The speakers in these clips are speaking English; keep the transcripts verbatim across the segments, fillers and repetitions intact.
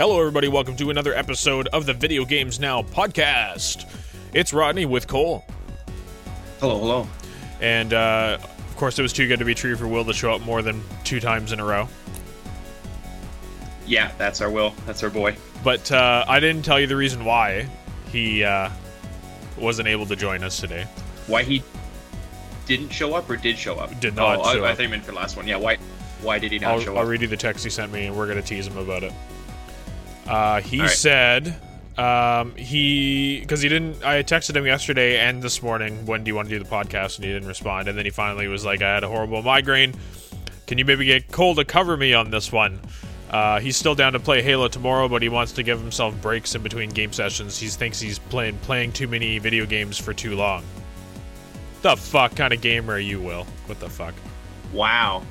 Hello, everybody. Welcome to another episode of the Video Games Now podcast. It's Rodney with Cole. Hello, hello. And, uh, of course, it was too good to be true for Will to show up more than two times in a row. Yeah, that's our Will. That's our boy. But uh, I didn't tell you the reason why he uh, wasn't able to join us today. Why he didn't show up or did show up? Did not oh, show I, up. I think I meant for the last one. Yeah, why Why did he not I'll, show up? I'll read you the text he sent me, and we're going to tease him about it. Uh, he right. said... Um, he, cause he didn't, I texted him yesterday and this morning, when do you want to do the podcast? And he didn't respond. And then he finally was like, I had a horrible migraine. Can you maybe get Cole to cover me on this one? Uh, he's still down to play Halo tomorrow, but he wants to give himself breaks in between game sessions. He thinks he's playing, playing too many video games for too long. The fuck kind of gamer are you, Will? What the fuck? Wow.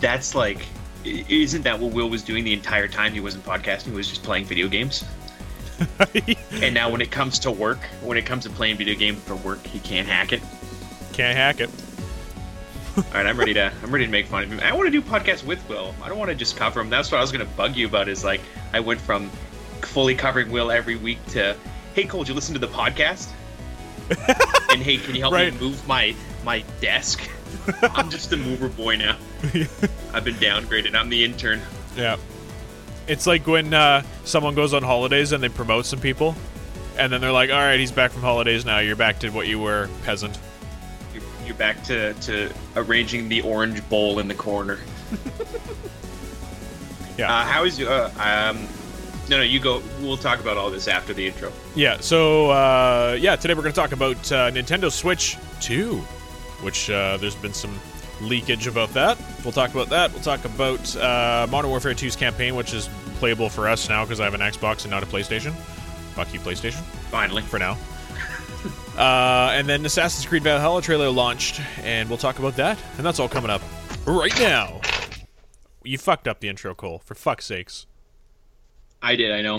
That's like, isn't that what Will was doing the entire time he wasn't podcasting? He was just playing video games? And now when it comes to work, when it comes to playing video games for work, he can't hack it. Can't hack it. All right, I'm ready to I'm ready to make fun of him. I want to do podcasts with Will. I don't want to just cover him. That's what I was going to bug you about is like I went from fully covering Will every week to, hey, Cole, did you listen to the podcast? And hey, can you help right. me move my, my desk? I'm just the mover boy now. I've been downgraded. I'm the intern. Yeah. It's like when uh, someone goes on holidays and they promote some people, and then they're like, all right, he's back from holidays now. You're back to what you were, peasant. You're, you're back to, to arranging the orange bowl in the corner. Yeah. Uh, how is... Uh, um, no, no, you go. We'll talk about all this after the intro. Yeah, so, uh, yeah, today we're going to talk about uh, Nintendo Switch two, which uh, there's been some... leakage about that. We'll talk about that. We'll talk about uh, Modern Warfare two's campaign, which is playable for us now because I have an Xbox and not a PlayStation. Fuck you, PlayStation. Finally. For now. uh, and then Assassin's Creed Valhalla trailer launched, and we'll talk about that. And that's all coming up right now. You fucked up the intro, Cole. For fuck's sakes. I did, I know.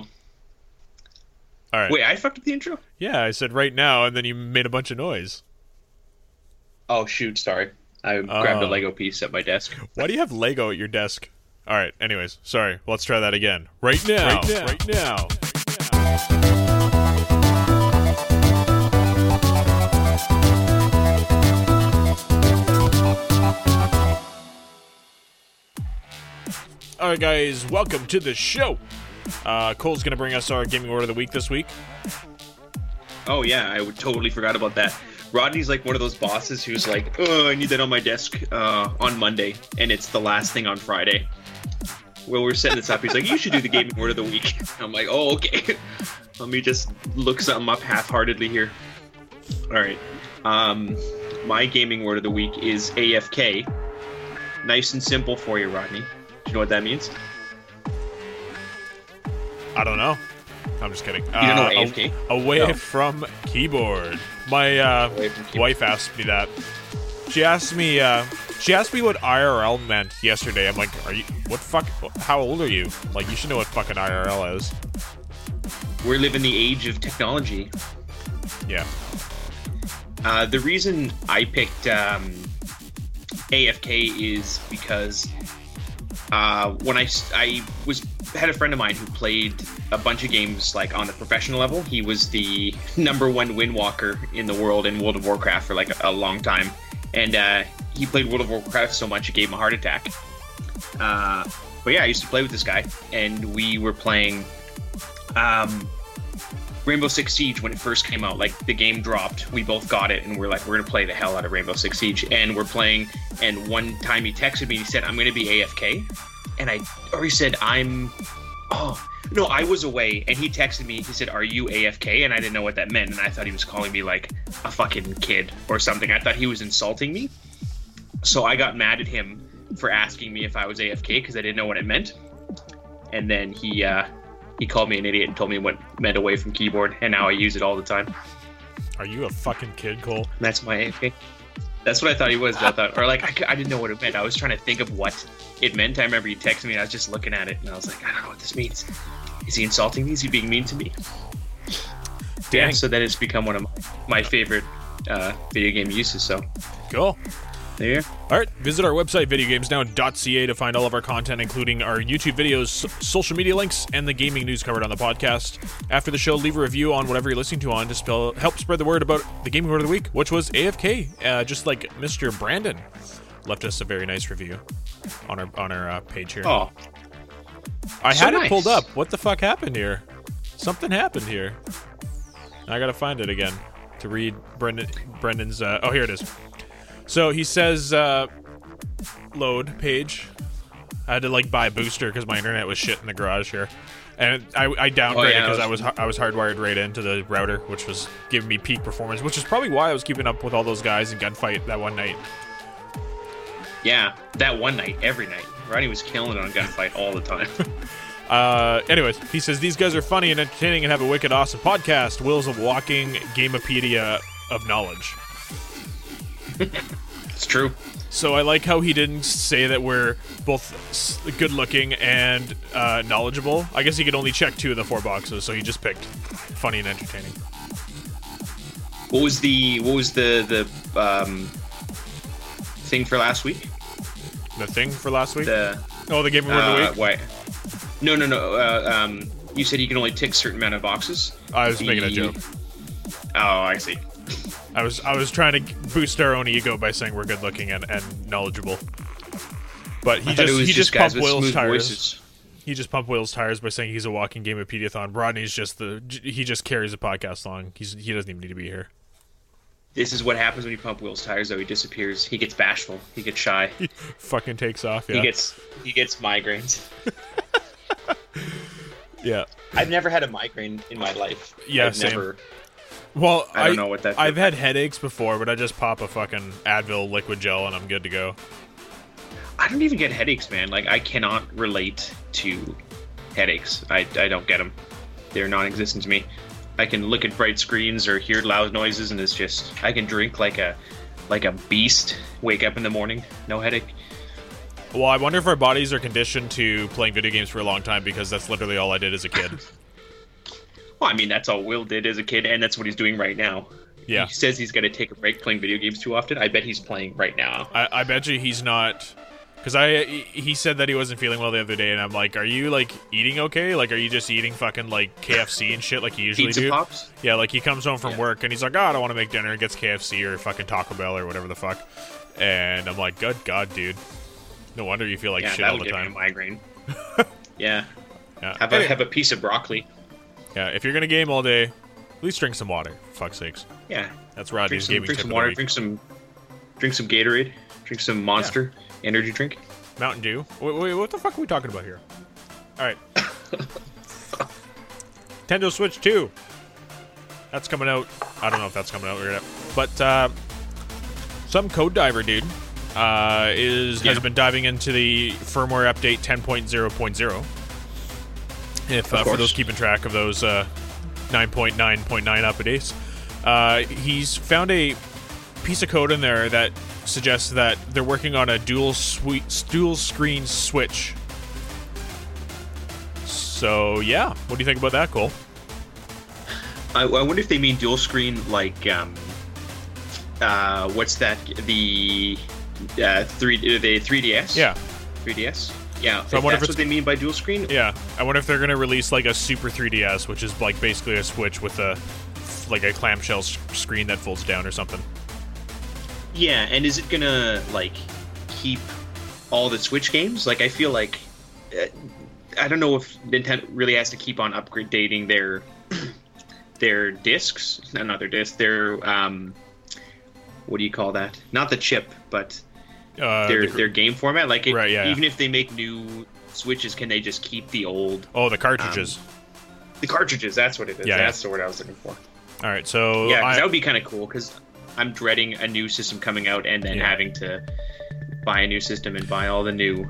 All right. Wait, I fucked up the intro? Yeah, I said right now, and then you made a bunch of noise. Oh, shoot. Sorry. I grabbed uh, a Lego piece at my desk. Why do you have Lego at your desk? All right. Anyways, sorry. Let's try that again. Right now. Right now. Right now. Right now. All right, guys. Welcome to the show. Uh, Cole's going to bring us our gaming order of the week this week. Oh, yeah. I totally forgot about that. Rodney's like one of those bosses who's like, oh, I need that on my desk uh, on Monday, and it's the last thing on Friday. Well, we're setting this up. He's like, you should do the gaming word of the week. I'm like, oh, okay. Let me just look something up half-heartedly here. All right. Um, my gaming word of the week is A F K. Nice and simple for you, Rodney. Do you know what that means? I don't know. I'm just kidding. You don't know uh, A F K? Away no. from keyboard. My uh, from keyboard. wife asked me that. She asked me. Uh, she asked me what I R L meant yesterday. I'm like, are you? What fuck? How old are you? I'm like, you should know what fucking I R L is. We live in the age of technology. Yeah. Uh, the reason I picked um, A F K is because uh, when I, I was had a friend of mine who played a bunch of games like on the professional level. He was the number one Windwalker in the world in World of Warcraft for like a, a long time. And uh, he played World of Warcraft so much it gave him a heart attack. Uh, but yeah, I used to play with this guy, and we were playing um, Rainbow Six Siege when it first came out. Like, the game dropped, we both got it, and we're like, we're gonna play the hell out of Rainbow Six Siege. And we're playing, and one time he texted me, he said, I'm gonna be A F K. And I already said, I'm, oh, no, I was away. And he texted me, he said, are you A F K? And I didn't know what that meant. And I thought he was calling me like a fucking kid or something. I thought he was insulting me. So I got mad at him for asking me if I was A F K because I didn't know what it meant. And then he uh, he called me an idiot and told me what meant away from keyboard, and now I use it all the time. Are you a fucking kid, Cole? And that's my A F K. That's what I thought he was. I thought, or like, I, I didn't know what it meant. I was trying to think of what it meant. I remember he texted me, and I was just looking at it, and I was like, I don't know what this means. Is he insulting me? Is he being mean to me? Dang. Yeah, so that has become one of my, my favorite uh, video game uses, so. Cool. There. All right, visit our website, video games now dot c a, to find all of our content, including our YouTube videos, social media links, and the gaming news covered on the podcast. After the show, leave a review on whatever you're listening to on to spell, help spread the word about the gaming word of the week, which was A F K, uh, just like Mister Brandon left us a very nice review on our on our uh, page here. Oh, I so had nice. It pulled up. What the fuck happened here? Something happened here. I got to find it again to read Brendan, Brendan's... Uh, oh, here it is. So he says, uh, load page. I had to like buy a booster because my internet was shit in the garage here, and I, I downgraded oh, yeah, because I was I was hardwired right into the router, which was giving me peak performance, which is probably why I was keeping up with all those guys in gunfight that one night. Yeah, that one night, every night, Ronnie was killing it on gunfight all the time. Uh, anyways, he says these guys are funny and entertaining and have a wicked awesome podcast. Will's a walking gamepedia of knowledge. It's true. So I like how he didn't say that we're both good looking and uh, knowledgeable. I guess he could only check two of the four boxes, so he just picked funny and entertaining. What was the what was the the um, thing for last week? The thing for last week? The, oh, the game uh, of the week. Wait, no, no, no. Uh, um, you said you can only tick a certain amount of boxes. I was the... making a joke. Oh, I see. I was I was trying to boost our own ego by saying we're good looking and, and knowledgeable, but he just he just, just pumped Will's tires. Voices. He just pumped Will's tires by saying he's a walking game of Pediathon. Rodney's just the he just carries a podcast along. He's he doesn't even need to be here. This is what happens when you pump Will's tires, though. He disappears. He gets bashful. He gets shy. He fucking takes off. Yeah. He gets he gets migraines. Yeah. I've never had a migraine in my life. Yeah. I've same. Never, Well, I don't I, know what that. I've had headaches before, but I just pop a fucking Advil liquid gel and I'm good to go. I don't even get headaches, man. Like, I cannot relate to headaches. I, I don't get them. They're non-existent to me. I can look at bright screens or hear loud noises, and it's just I can drink like a like a beast. Wake up in the morning, no headache. Well, I wonder if our bodies are conditioned to playing video games for a long time, because that's literally all I did as a kid. Well, I mean, that's all Will did as a kid, and that's what he's doing right now. Yeah. He says he's going to take a break playing video games too often. I bet he's playing right now. I, I bet you he's not... Because I, he said that he wasn't feeling well the other day, and I'm like, are you, like, eating okay? Like, are you just eating fucking, like, K F C and shit like you usually Pizza do? Pizza Pops? Yeah, like, he comes home from yeah. work, and he's like, oh, I don't want to make dinner, and gets K F C or fucking Taco Bell or whatever the fuck. And I'm like, good God, dude. No wonder you feel like yeah, shit all the time. Yeah, that'll give me a migraine. yeah. yeah. Have, a, have a piece of broccoli. Yeah, if you're gonna game all day, at least drink some water. For fuck's sakes. Yeah, that's Rodney's gaming tip of the week. Drink some water. Drink some, drink some Gatorade. Drink some Monster yeah. energy drink. Mountain Dew. Wait, wait, what the fuck are we talking about here? All right. Nintendo Switch two. That's coming out. I don't know if that's coming out. We're gonna. But uh, some code diver dude uh, is yeah. has been diving into the firmware update ten point oh point oh. If uh, for those keeping track of those uh, nine point nine point nine updates, uh, he's found a piece of code in there that suggests that they're working on a dual suite, dual screen switch. So yeah, what do you think about that, Cole? I, I wonder if they mean dual screen like um, uh, what's that? The uh, three the three D S. Yeah, three D S. Yeah, so I wonder that's if what they mean by dual screen. Yeah, I wonder if they're going to release like a Super three D S, which is like basically a Switch with a like a clamshell screen that folds down or something. Yeah, and is it going to like keep all the Switch games? Like, I feel like uh, I don't know if Nintendo really has to keep on upgrading their their discs, not their discs, their um, what do you call that? Not the chip, but Uh, their the, their game format, like it, right, yeah, even yeah. if they make new Switches, can they just keep the old? Oh, the cartridges. Um, the cartridges, that's what it is. Yeah, that's yeah. the word I was looking for. All right, so yeah, I, that would be kind of cool because I'm dreading a new system coming out and then yeah. having to buy a new system and buy all the new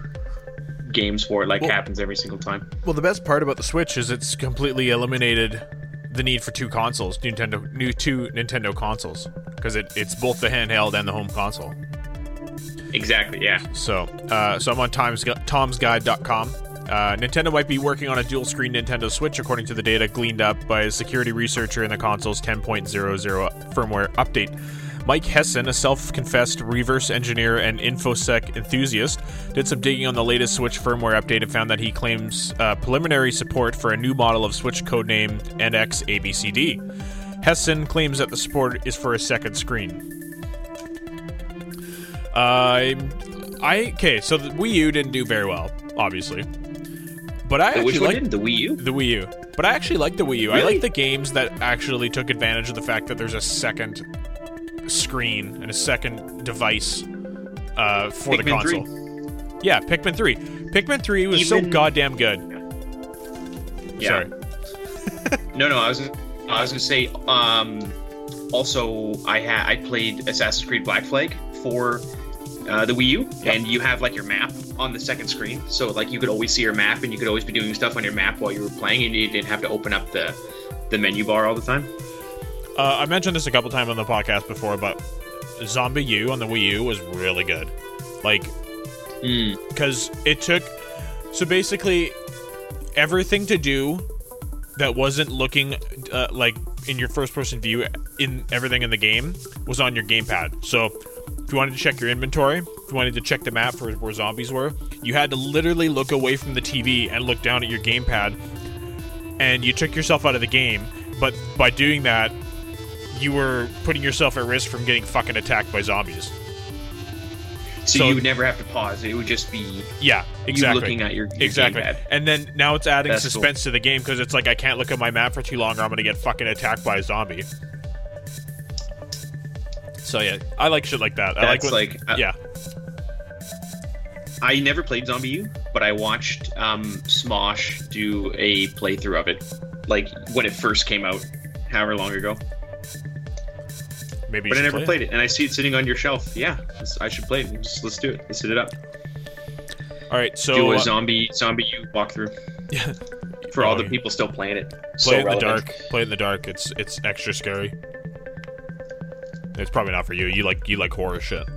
games for it, like well, happens every single time. Well, the best part about the Switch is it's completely eliminated the need for two consoles, Nintendo new two Nintendo consoles, because it, it's both the handheld and the home console. Exactly, yeah. So uh, so I'm on Tom's, Tom's Guide dot com. Uh, Nintendo might be working on a dual-screen Nintendo Switch, according to the data gleaned up by a security researcher in the console's ten point oh oh firmware update. Mike Hessen, a self-confessed reverse engineer and InfoSec enthusiast, did some digging on the latest Switch firmware update and found that he claims uh, preliminary support for a new model of Switch codenamed N X A B C D. Hessen claims that the support is for a second screen. Uh, I okay. So the Wii U didn't do very well, obviously. But I actually like the Wii U. The Wii U. But I actually like the Wii U. Really? I like the games that actually took advantage of the fact that there's a second screen and a second device uh, for Pikmin the console. three. Yeah, Pikmin three. Pikmin three was Even... so goddamn good. Yeah. Sorry. no, no. I was I was gonna say. Um, also, I had I played Assassin's Creed Black Flag for Uh, the Wii U, yep. And you have like your map on the second screen, so like you could always see your map, and you could always be doing stuff on your map while you were playing, and you didn't have to open up the the menu bar all the time. Uh, I mentioned this a couple times on the podcast before, but Zombie U on the Wii U was really good, like because mm. it took so basically everything to do that wasn't looking uh, like in your first person view in everything in the game was on your gamepad. So if you wanted to check your inventory, if you wanted to check the map for where zombies were, you had to literally look away from the T V and look down at your gamepad, and you took yourself out of the game. But by doing that, you were putting yourself at risk from getting fucking attacked by zombies. So, so you would never have to pause. It would just be yeah, exactly. you looking at your, your exactly. gamepad. And then now it's adding That's suspense cool. to the game, because it's like, I can't look at my map for too long or I'm going to get fucking attacked by a zombie. So yeah, I like shit like that. That's I like, when, like uh, yeah. I never played Zombie U, but I watched um, Smosh do a playthrough of it, like when it first came out, however long ago. Maybe, you but I never play played it. it, and I see it sitting on your shelf. Yeah, I should play it. Let's, let's do it. Let's hit it up. All right, so do a uh, zombie Zombie U walkthrough. Yeah. For all the people still playing it. Play so it in relevant. the dark. Play it in the dark. It's it's extra scary. It's probably not for you. You like you like horror shit.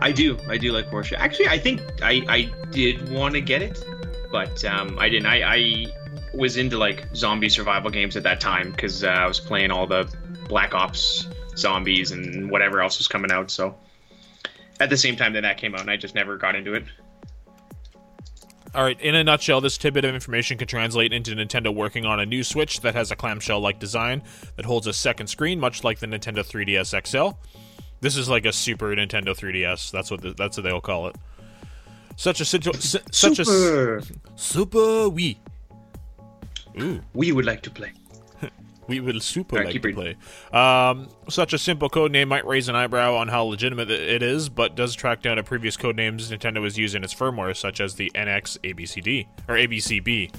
I do. I do like horror shit. Actually, I think I, I did want to get it, but um, I didn't. I, I was into like zombie survival games at that time because uh, I was playing all the Black Ops zombies and whatever else was coming out. So at the same time that that came out, and I just never got into it. All right, in a nutshell, this tidbit of information can translate into Nintendo working on a new Switch that has a clamshell-like design that holds a second screen, much like the Nintendo three D S X L. This is like a Super Nintendo three D S. That's what the, that's what they'll call it. Such a situ- su- such Super. a Super Wii. Ooh, we would like to play. We would super right, like to reading. play. Um, such a simple codename might raise an eyebrow on how legitimate it is, but does track down a previous codenames Nintendo was using its firmware, such as the N X A B C D, or A B C B,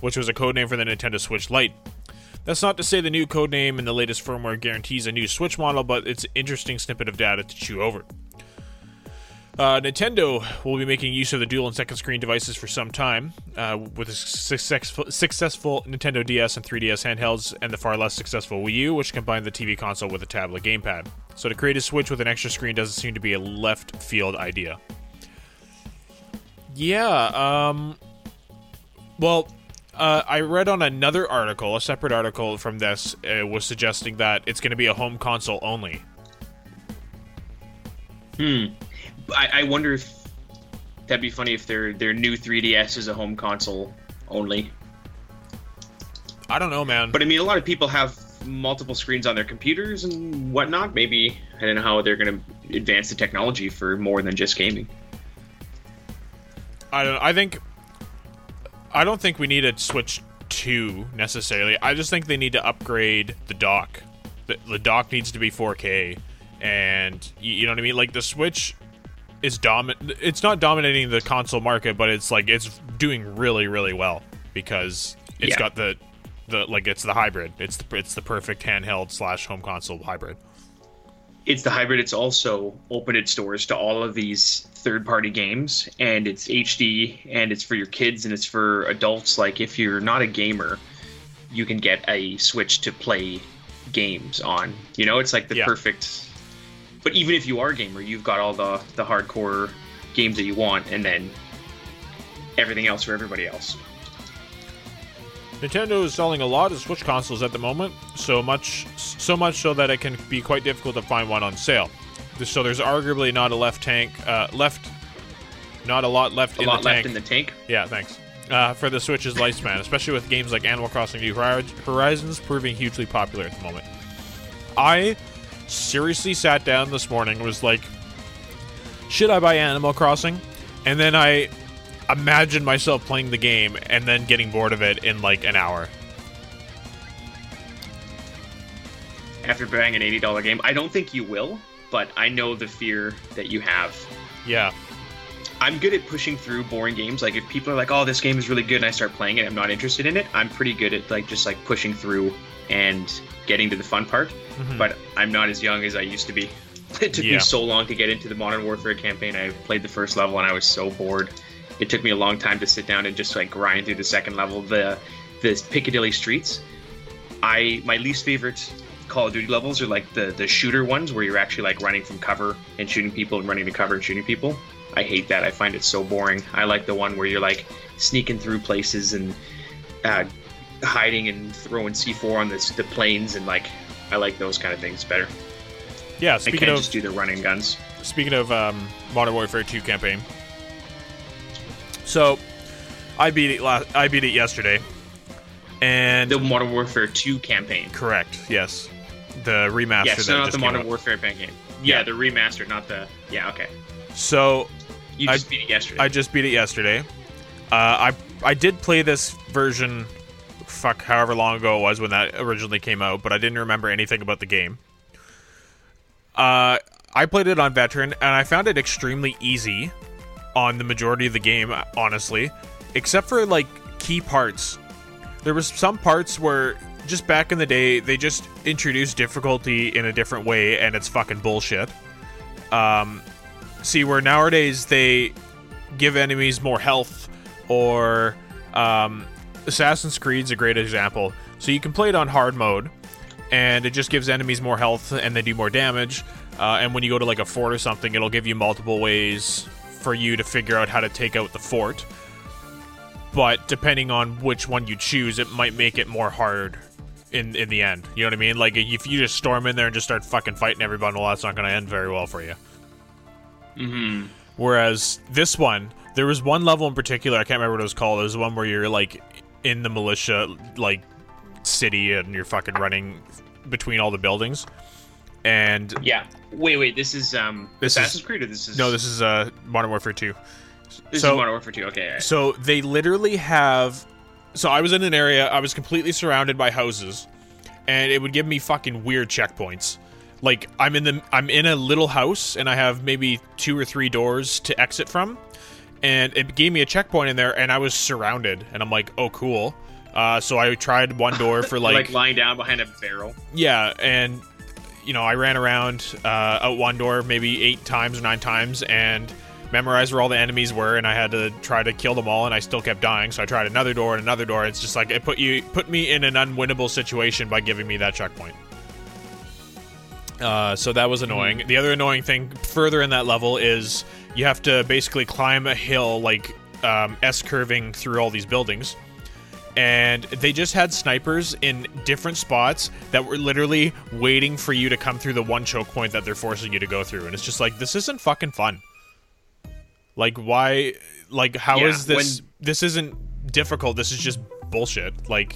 which was a codename for the Nintendo Switch Lite. That's not to say the new codename in the latest firmware guarantees a new Switch model, but it's an interesting snippet of data to chew over. Uh, Nintendo will be making use of the dual and second screen devices for some time, uh, with a successful, successful Nintendo D S and three D S handhelds and the far less successful Wii U, which combined the T V console with a tablet gamepad. So to create a Switch with an extra screen doesn't seem to be a left field idea. Yeah, um... Well, uh, I read on another article, a separate article from this, uh, was suggesting that it's going to be a home console only. Hmm. I, I wonder if that'd be funny if their their new three D S is a home console only. I don't know, man. But I mean, a lot of people have multiple screens on their computers and whatnot. Maybe I don't know how they're going to advance the technology for more than just gaming. I don't. I think. I don't think we need a Switch two necessarily. I just think they need to upgrade the dock. The, the dock needs to be four K, and you, you know what I mean. Like the Switch is dominant. It's not dominating the console market, but it's like it's doing really, really well because it's yeah. got the. The, like it's the hybrid. It's the it's the perfect handheld slash home console hybrid. It's the hybrid. It's also opened its doors to all of these third party games, and it's H D, and it's for your kids, and it's for adults. Like if you're not a gamer, you can get a Switch to play games on. You know, it's like the yeah. perfect. But even if you are a gamer, you've got all the the hardcore games that you want, and then everything else for everybody else. Nintendo is selling a lot of Switch consoles at the moment, so much so much so that it can be quite difficult to find one on sale. So there's arguably not a left tank, uh, left, not a lot left a in lot the left tank. A lot left in the tank? Yeah, thanks. Uh, for the Switch's lifespan, especially with games like Animal Crossing New Horizons proving hugely popular at the moment. I seriously sat down this morning and was like, should I buy Animal Crossing? And then I... imagine myself playing the game and then getting bored of it in like an hour. After buying an eighty dollars game, I don't think you will, but I know the fear that you have. Yeah. I'm good at pushing through boring games. Like if people are like, oh, this game is really good and I start playing it, I'm not interested in it. I'm pretty good at like just like pushing through and getting to the fun part, mm-hmm. but I'm not as young as I used to be. It took yeah. me so long to get into the Modern Warfare campaign. I played the first level and I was so bored. It took me a long time to sit down and just like grind through the second level, the the Piccadilly streets. I my least favorite Call of Duty levels are like the, the shooter ones where you're actually like running from cover and shooting people and running to cover and shooting people. I hate that. I find it so boring. I like the one where you're like sneaking through places and uh, hiding and throwing C four on this, the planes and like I like those kind of things better. Yeah, I can't of, just do the running guns. Speaking of um, Modern Warfare two campaign. So, I beat it last. I beat it yesterday, and the Modern Warfare two campaign. Correct. Yes, the remaster. Yes, so that not just the Modern out. Warfare campaign. Game. Yeah, yeah, the remaster, not the. Yeah, okay. So, you just I, beat it yesterday. I just beat it yesterday. Uh, I I did play this version, fuck, however long ago it was when that originally came out, but I didn't remember anything about the game. Uh, I played it on Veteran, and I found it extremely easy. On the majority of the game, honestly, except for like key parts. There was some parts where just back in the day they just introduced difficulty in a different way, and it's fucking bullshit. Um, see, where nowadays they give enemies more health, or um, Assassin's Creed's a great example. So you can play it on hard mode, and it just gives enemies more health, and they do more damage. Uh, and when you go to like a fort or something, it'll give you multiple ways for you to figure out how to take out the fort, but depending on which one you choose, it might make it more hard in in the end. You know what I mean? Like if you just storm in there and just start fucking fighting everyone, well, that's not going to end very well for you. Mm-hmm. Whereas this one, there was one level in particular, I can't remember what it was called. There was one where you're like in the militia like city and you're fucking running between all the buildings. And yeah, wait, wait. This is um, this Assassin's is, Creed, or this is no, this is uh, Modern Warfare two. This so, is Modern Warfare two. Okay. Right. So they literally have. So I was in an area. I was completely surrounded by houses, and it would give me fucking weird checkpoints. Like I'm in the I'm in a little house, and I have maybe two or three doors to exit from, and it gave me a checkpoint in there, and I was surrounded, and I'm like, oh, cool. Uh, so I tried one door for like like lying down behind a barrel. Yeah, and. You know, I ran around uh, out one door maybe eight times or nine times and memorized where all the enemies were, and I had to try to kill them all, and I still kept dying. So I tried another door and another door. It's just like it put you put me in an unwinnable situation by giving me that checkpoint. Uh, so that was annoying. Mm. The other annoying thing further in that level is you have to basically climb a hill, like um, S-curving through all these buildings. and they just had snipers in different spots that were literally waiting for you to come through the one choke point that they're forcing you to go through. And it's just like, this isn't fucking fun. Like, why, like, how yeah, is this, when... this isn't difficult, this is just bullshit. Like,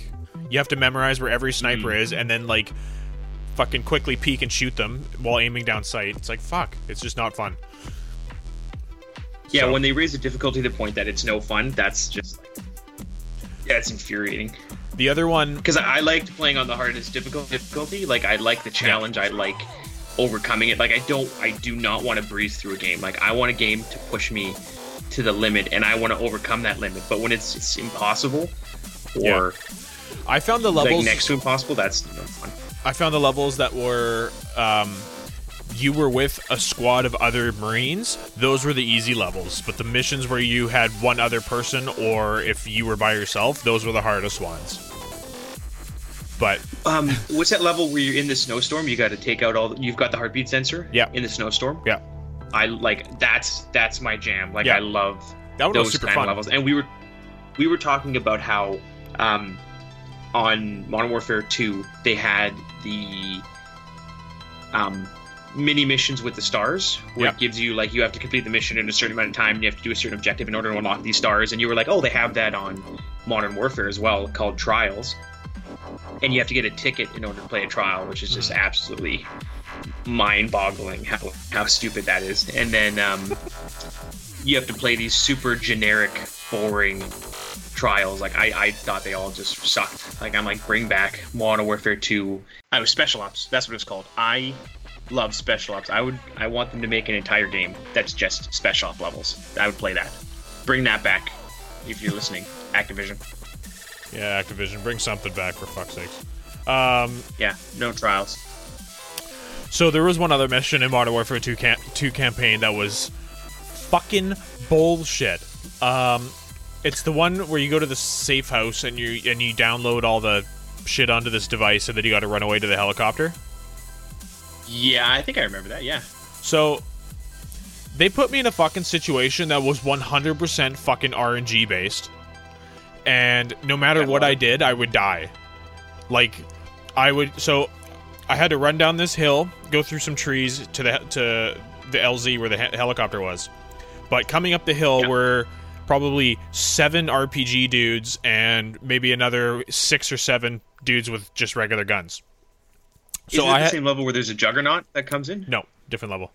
you have to memorize where every sniper mm. is, and then, like, fucking quickly peek and shoot them while aiming down sight. It's like, fuck, it's just not fun. Yeah, so. When they raise the difficulty to the point that it's no fun, that's just, like, yeah, it's infuriating. The other one... Because I liked playing on the hardest difficulty, like, I like the challenge, yeah. I like... overcoming it. Like, I don't I do not want to breeze through a game. Like, I want a game to push me to the limit, and I want to overcome that limit. But when it's, it's impossible or yeah. I found the levels like next to impossible, that's not fun. I found the levels that were um you were with a squad of other Marines, those were the easy levels, but the missions where you had one other person or if you were by yourself, those were the hardest ones. But um, what's that level where you're in the snowstorm? You got to take out all. The, you've got the heartbeat sensor. Yeah. In the snowstorm. Yeah. I like that's that's my jam. Like yeah. I love that those kind fun. Of levels. And we were we were talking about how um, on Modern Warfare two they had the um, mini missions with the stars, where yeah. it gives you like you have to complete the mission in a certain amount of time. And you have to do a certain objective in order to unlock these stars. And you were like, oh, they have that on Modern Warfare as well, called Trials. And you have to get a ticket in order to play a trial, which is just absolutely mind-boggling how, how stupid that is. And then um, you have to play these super generic, boring trials. Like, I, I thought they all just sucked. Like, I'm like, bring back Modern Warfare two. I was Special Ops. That's what it's called. I love Special Ops. I would, I want them to make an entire game that's just Special Ops levels. I would play that. Bring that back, if you're listening, Activision. Yeah, Activision, bring something back for fuck's sakes. Um, yeah, no trials. So there was one other mission in Modern Warfare two, cam- two campaign that was fucking bullshit. Um, it's the one where you go to the safe house and you and you download all the shit onto this device, and then you got to run away to the helicopter. Yeah, I think I remember that. Yeah. So they put me in a fucking situation that was one hundred percent fucking R N G based. And no matter what I did, I would die. Like, I would... So, I had to run down this hill, go through some trees to the to the L Z where the he- helicopter was. But coming up the hill yeah. were probably seven R P G dudes and maybe another six or seven dudes with just regular guns. So Isn't it I the ha- same level where there's a juggernaut that comes in? No, different level.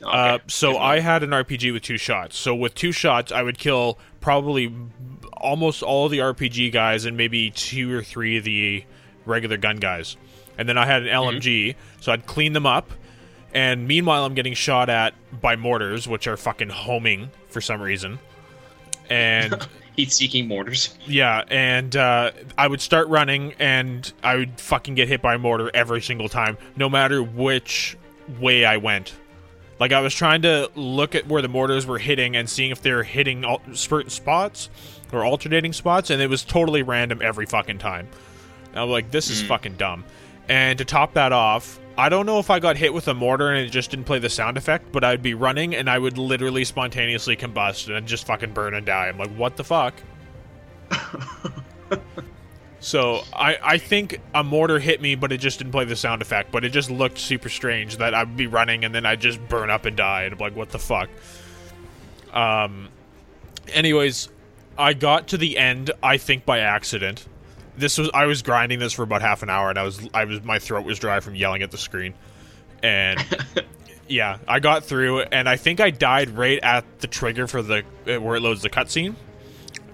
Okay. Uh, so different. I had an R P G with two shots. So with two shots, I would kill probably... almost all the R P G guys and maybe two or three of the regular gun guys. And then I had an L M G, mm-hmm. so I'd clean them up. And meanwhile, I'm getting shot at by mortars, which are fucking homing for some reason. And heat-seeking mortars. Yeah, and uh, I would start running, and I would fucking get hit by a mortar every single time, no matter which way I went. Like, I was trying to look at where the mortars were hitting and seeing if they were hitting all certain spots or alternating spots, and it was totally random every fucking time. And I'm like, this is mm. fucking dumb. And to top that off, I don't know if I got hit with a mortar and it just didn't play the sound effect, but I'd be running and I would literally spontaneously combust and I'd just fucking burn and die. I'm like, what the fuck? So I, I think a mortar hit me, but it just didn't play the sound effect, but it just looked super strange that I'd be running and then I'd just burn up and die. And I'm like, what the fuck? Um. Anyways, I got to the end, I think by accident. This was I was grinding this for about half an hour, and I was I was my throat was dry from yelling at the screen. And yeah, I got through, and I think I died right at the trigger for the where it loads the cutscene.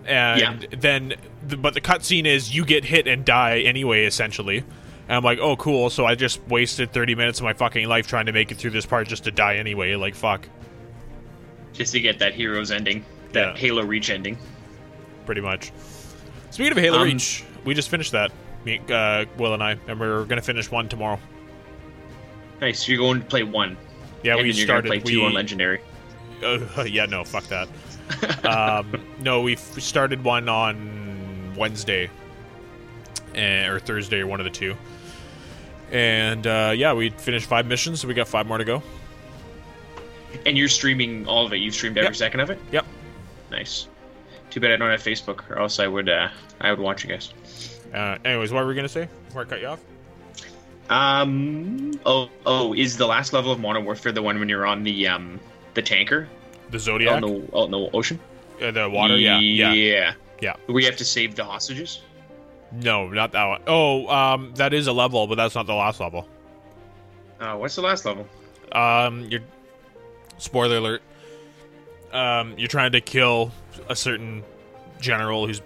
And yeah. then, the, but the cutscene is you get hit and die anyway, essentially. And I'm like, oh cool. So I just wasted thirty minutes of my fucking life trying to make it through this part just to die anyway. Like fuck. Just to get that Heroes ending, that yeah. Halo Reach ending. Pretty much. Speaking of Halo um, Reach, we just finished that, me, uh, Will and I, and we're going to finish one tomorrow. Nice, you're going to play one. Yeah, and we you're started. You're going to play we, two on Legendary. Uh, yeah, no, fuck that. um, no, we started one on Wednesday, and, or Thursday, one of the two. And uh, yeah, we finished five missions, so we got five more to go. And you're streaming all of it? You've streamed every yep. second of it? Yep. Nice. Too bad I don't have Facebook, or else I would uh, I would watch you guys. Uh, anyways, what were we gonna say before I cut you off? Um. Oh. Oh. Is the last level of Modern Warfare the one when you're on the um the tanker? The Zodiac. Out in the, out in the ocean. Uh, the water. Yeah. Yeah. Yeah. Yeah. We have to save the hostages. No, not that one. Oh, um, that is a level, but that's not the last level. Uh, what's the last level? Um, you're. Spoiler alert. Um, you're trying to kill a certain general who's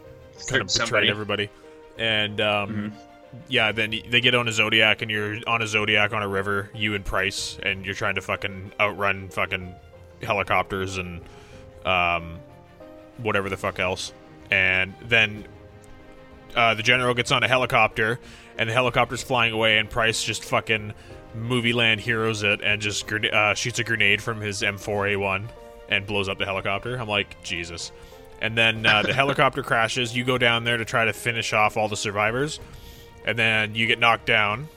kind of betrayed somebody. everybody, and um, mm-hmm. yeah, then they get on a Zodiac, and you're on a Zodiac on a river, you and Price, and you're trying to fucking outrun fucking helicopters and um, whatever the fuck else, and then uh, the general gets on a helicopter, and the helicopter's flying away, and Price just fucking movie land heroes it, and just uh, shoots a grenade from his M four A one. And blows up the helicopter. I'm like, Jesus. And then uh, the helicopter crashes. You go down there to try to finish off all the survivors. And then you get knocked down.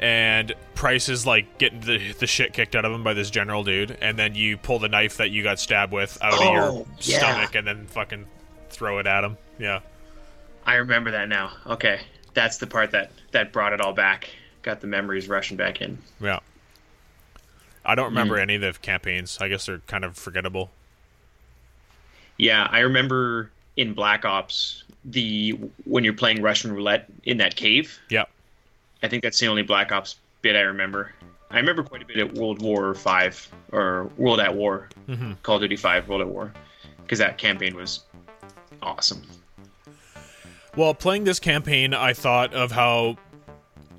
And Price is, like, getting the, the shit kicked out of him by this general dude. And then you pull the knife that you got stabbed with out oh, of your yeah. stomach and then fucking throw it at him. Yeah. I remember that now. Okay. That's the part that, that brought it all back. Got the memories rushing back in. Yeah. I don't remember mm. any of the campaigns. I guess they're kind of forgettable. Yeah, I remember in Black Ops, the when you're playing Russian roulette in that cave. Yeah. I think that's the only Black Ops bit I remember. I remember quite a bit at World War five, or World at War, mm-hmm. Call of Duty five, World at War, because that campaign was awesome. Well, playing this campaign, I thought of how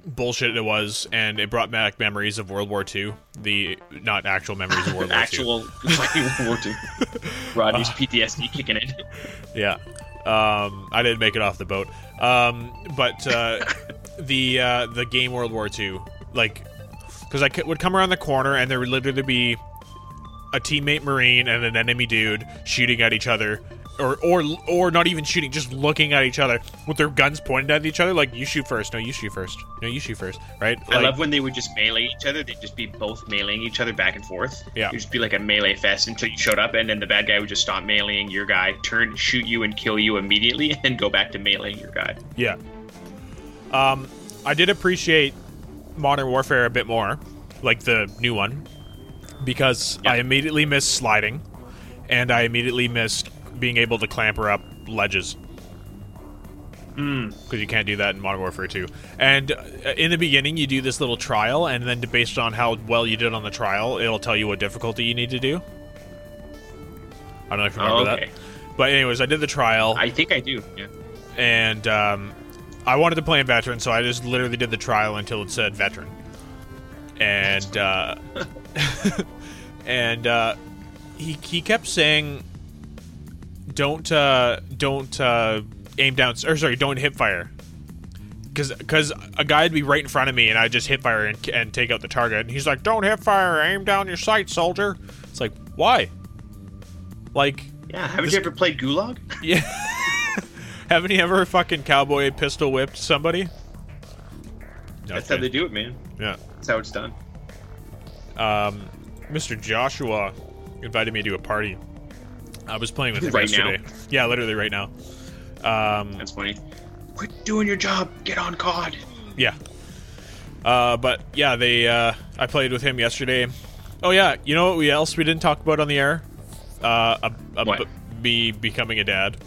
bullshit it was, and it brought back memories of World War two. The not actual memories of World War two. Actual fucking World War two. Rodney's uh, P T S D kicking in. Yeah, um, I didn't make it off the boat, um, but uh, the uh, the game World War two, like, because I c- would come around the corner and there would literally be a teammate Marine and an enemy dude shooting at each other. Or, or or not even shooting, just looking at each other with their guns pointed at each other, like, you shoot first, no, you shoot first, no, you shoot first, right? Like, I love when they would just melee each other, they'd just be both meleeing each other back and forth. Yeah. It would just be like a melee fest until you showed up, and then the bad guy would just stop meleeing your guy, turn, shoot you and kill you immediately, and then go back to meleeing your guy. Yeah. Um, I did appreciate Modern Warfare a bit more, like the new one, because yeah. I immediately missed sliding, and I immediately missed being able to clamber up ledges, because mm. you can't do that in Modern Warfare two. And in the beginning you do this little trial, and then based on how well you did on the trial, it'll tell you what difficulty you need to do. I don't know if you remember oh, okay. that, but anyways, I did the trial. I think I do, yeah. And um, I wanted to play in veteran, so I just literally did the trial until it said veteran, and uh, and uh, he he kept saying Don't uh, don't uh, aim down, or sorry, don't hip fire, because because a guy would be right in front of me, and I just hip fire and, and take out the target. And he's like, "Don't hip fire, aim down your sight, soldier." It's like, why? Like, yeah, haven't this... you ever played Gulag? Yeah, haven't you ever fucking cowboy pistol whipped somebody? No, That's man. how they do it, man. Yeah, that's how it's done. Um, Mister Joshua invited me to a party. I was playing with him right yesterday. Now. Yeah, literally right now. Um, That's funny. Quit doing your job. Get on C O D. Yeah. Uh, but yeah, they. Uh, I played with him yesterday. Oh yeah, you know what else we didn't talk about on the air? Uh, a, a, what? B- becoming a dad.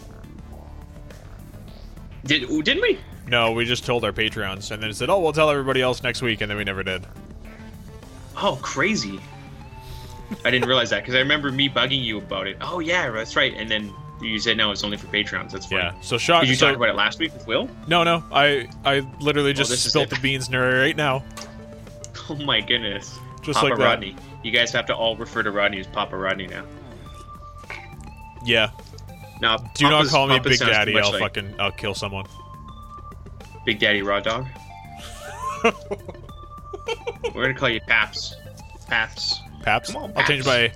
Did didn't we? No, we just told our Patreons, and then said, "Oh, we'll tell everybody else next week," and then we never did. Oh, crazy. I didn't realize that, because I remember me bugging you about it. Oh, yeah, that's right. And then you said, no, it's only for Patreons. That's funny. Yeah. So, Sean, Did you so, talk about it last week with Will? No, no. I, I literally just oh, spilt the beans right now. Oh, my goodness. Just Papa like that. Rodney. You guys have to all refer to Rodney as Papa Rodney now. Yeah. Now, Do Papa's, not call me Papa Big Daddy. I'll like fucking I'll kill someone. Big Daddy Raw Dog? We're going to call you Paps. Paps. Paps. Come on, Paps. I'll change my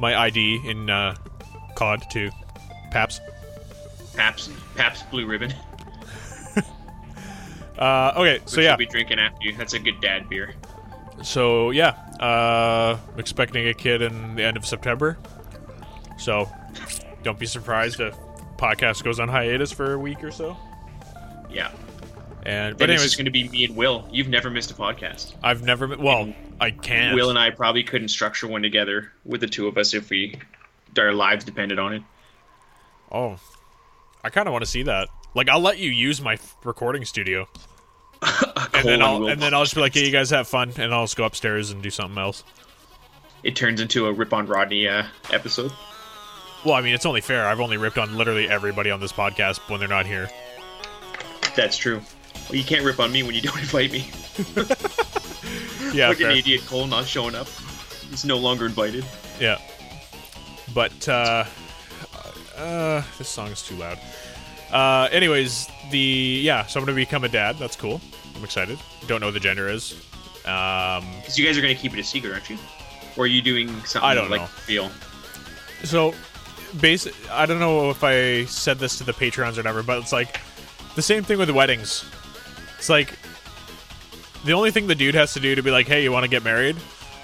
my I D in uh, C O D to Paps. Paps. Paps Blue Ribbon. uh, okay, Which so yeah. We'll be drinking after you. That's a good dad beer. So yeah, uh, expecting a kid in the end of September. So don't be surprised if the podcast goes on hiatus for a week or so. Yeah. And but anyways, it's going to be me and Will. You've never missed a podcast. I've never been, well, and I can't. Will and I probably couldn't structure one together with the two of us if we our lives depended on it. Oh, I kind of want to see that. Like, I'll let you use my f- recording studio, and then I'll and then I'll just be like, "Hey, you guys have fun," and I'll just go upstairs and do something else. It turns into a rip on Rodney uh, episode. Well, I mean, it's only fair. I've only ripped on literally everybody on this podcast when they're not here. That's true. Well, you can't rip on me when you don't invite me. Yeah, like an idiot Cole not showing up. He's no longer invited. Yeah. But, uh... Uh... This song is too loud. Uh, anyways, the... Yeah, so I'm gonna become a dad. That's cool. I'm excited. Don't know what the gender is. Um... Because you guys are gonna keep it a secret, aren't you? Or are you doing something I don't like know. Feel? So, basi- I don't know if I said this to the Patreons or never, but it's like... The same thing with weddings. It's like, the only thing the dude has to do to be like, hey, you want to get married?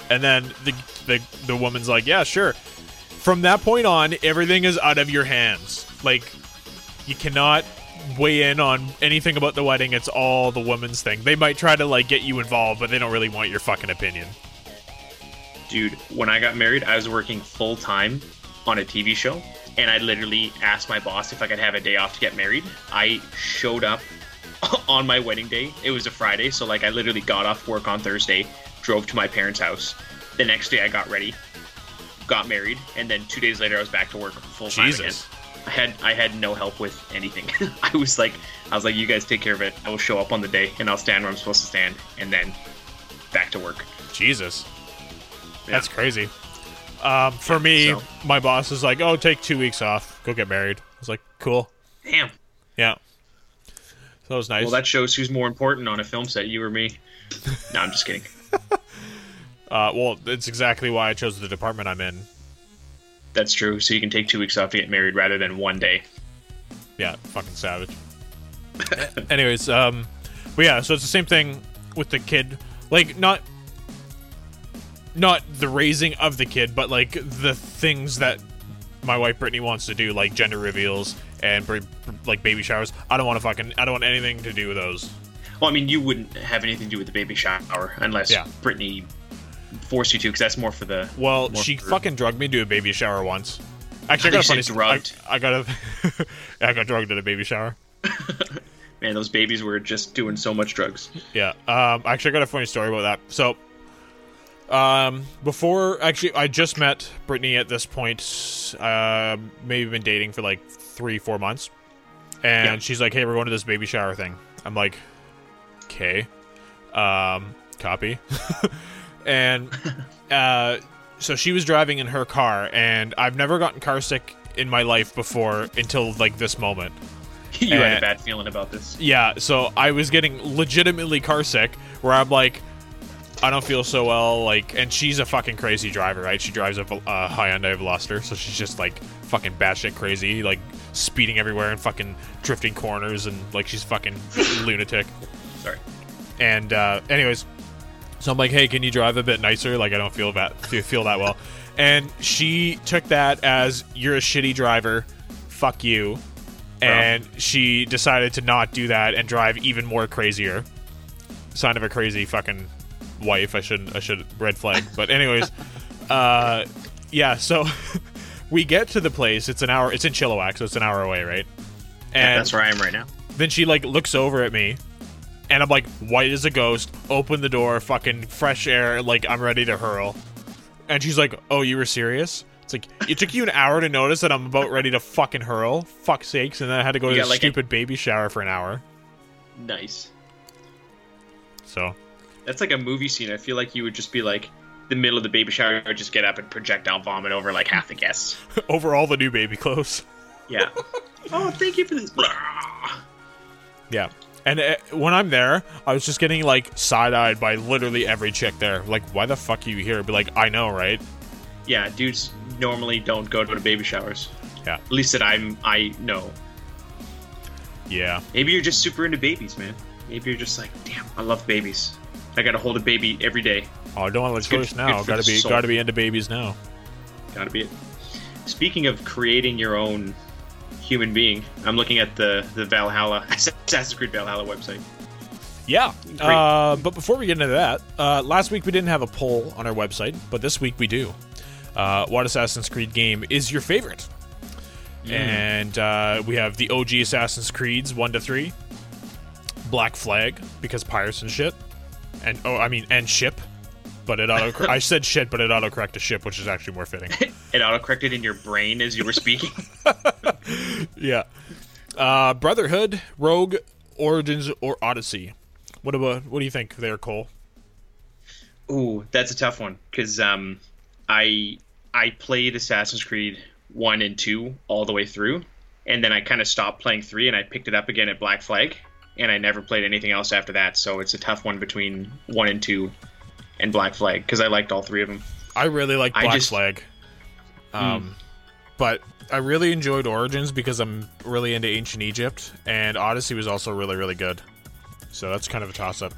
And then the, the the woman's like, yeah, sure. From that point on, everything is out of your hands. Like, you cannot weigh in on anything about the wedding. It's all the woman's thing. They might try to, like, get you involved, but they don't really want your fucking opinion. Dude, when I got married, I was working full-time on a T V show. And I literally asked my boss if I could have a day off to get married. I showed up on my wedding day. It was a Friday, so like I literally got off work on Thursday, drove to my parents' house. The next day I got ready, got married, and then two days later I was back to work full time again. I had I had no help with anything. I was like I was like, you guys take care of it. I will show up on the day and I'll stand where I'm supposed to stand, and then back to work. Jesus. Yeah. That's crazy. Um, for yeah, me, so. My boss is like, oh, take two weeks off. Go get married. I was like, cool. Damn. Yeah. So that was nice. Well, that shows who's more important on a film set, you or me. No, I'm just kidding. uh, well, it's exactly why I chose the department I'm in. That's true. So you can take two weeks off to get married rather than one day. Yeah, fucking savage. Anyways, um, but yeah, so it's the same thing with the kid. Like, not... Not the raising of the kid, but, like, the things that my wife Brittany wants to do, like gender reveals and, like, baby showers. I don't want to fucking... I don't want anything to do with those. Well, I mean, you wouldn't have anything to do with the baby shower unless yeah. Brittany forced you to, because that's more for the... Well, she for... fucking drugged me to a baby shower once. Actually, I got a funny... Drugged. I, I got a... I got drugged at a baby shower. Man, those babies were just doing so much drugs. Yeah. Um, actually, I got a funny story about that. So... Um, before, actually, I just met Brittany at this point, uh, maybe been dating for like three, four months, and yeah. she's like, hey, we're going to this baby shower thing. I'm like, okay, um, copy. And, uh, so she was driving in her car, and I've never gotten car sick in my life before until like this moment. You and, had a bad feeling about this. Yeah, so I was getting legitimately car sick, where I'm like, I don't feel so well, like, and she's a fucking crazy driver, right? She drives a uh, Hyundai Veloster, so she's just, like, fucking batshit crazy, like, speeding everywhere and fucking drifting corners, and, like, she's fucking lunatic. Sorry. And, uh, anyways, so I'm like, hey, can you drive a bit nicer? Like, I don't feel that, feel that well. And she took that as, you're a shitty driver, fuck you. Bro. And she decided to not do that and drive even more crazier. Sign of a crazy fucking... wife. I shouldn't I should red flag, but anyways, uh yeah, so we get to the place, it's an hour, it's in Chilliwack, so it's an hour away, right? And yeah, that's where I am right now. Then she like looks over at me and I'm like white as a ghost, open the door, fucking fresh air, like I'm ready to hurl. And she's like, oh, you were serious? It's like, it took you an hour to notice that I'm about ready to fucking hurl, fuck's sakes. And then I had to go you to this like stupid a- baby shower for an hour. Nice. So that's like a movie scene. I feel like you would just be like, the middle of the baby shower, or just get up and projectile vomit over like half the guests. Over all the new baby clothes. Yeah. Oh, thank you for this. Yeah. And uh, when I'm there, I was just getting like side-eyed by literally every chick there. Like, why the fuck are you here? Be like, I know, right? Yeah, dudes normally don't go to baby showers. Yeah. At least that I'm, I know. Yeah. Maybe you're just super into babies, man. Maybe you're just like, damn, I love babies. I gotta hold a baby every day. Oh, I don't want to let go of this now. Gotta be, gotta be into babies now. Gotta be it. Speaking of creating your own human being, I'm looking at the, the Valhalla, Assassin's Creed Valhalla website. Yeah, uh, but before we get into that, uh, last week we didn't have a poll on our website, but this week we do. Uh, what Assassin's Creed game is your favorite? Mm. And uh, we have the O G Assassin's Creeds one to three, Black Flag, because pirates and shit, and oh, I mean, and ship. But it auto. I said shit, but it autocorrected to ship, which is actually more fitting. It autocorrected in your brain as you were speaking. Yeah, uh, Brotherhood, Rogue, Origins, or Odyssey. What about? What do you think there, Cole? Ooh, that's a tough one because um, I I played Assassin's Creed one and two all the way through, and then I kind of stopped playing three, and I picked it up again at Black Flag, and I never played anything else after that. So it's a tough one between one and two. And Black Flag, because I liked all three of them. I really liked Black just, Flag. Um, mm. But I really enjoyed Origins because I'm really into Ancient Egypt, and Odyssey was also really, really good. So that's kind of a toss-up.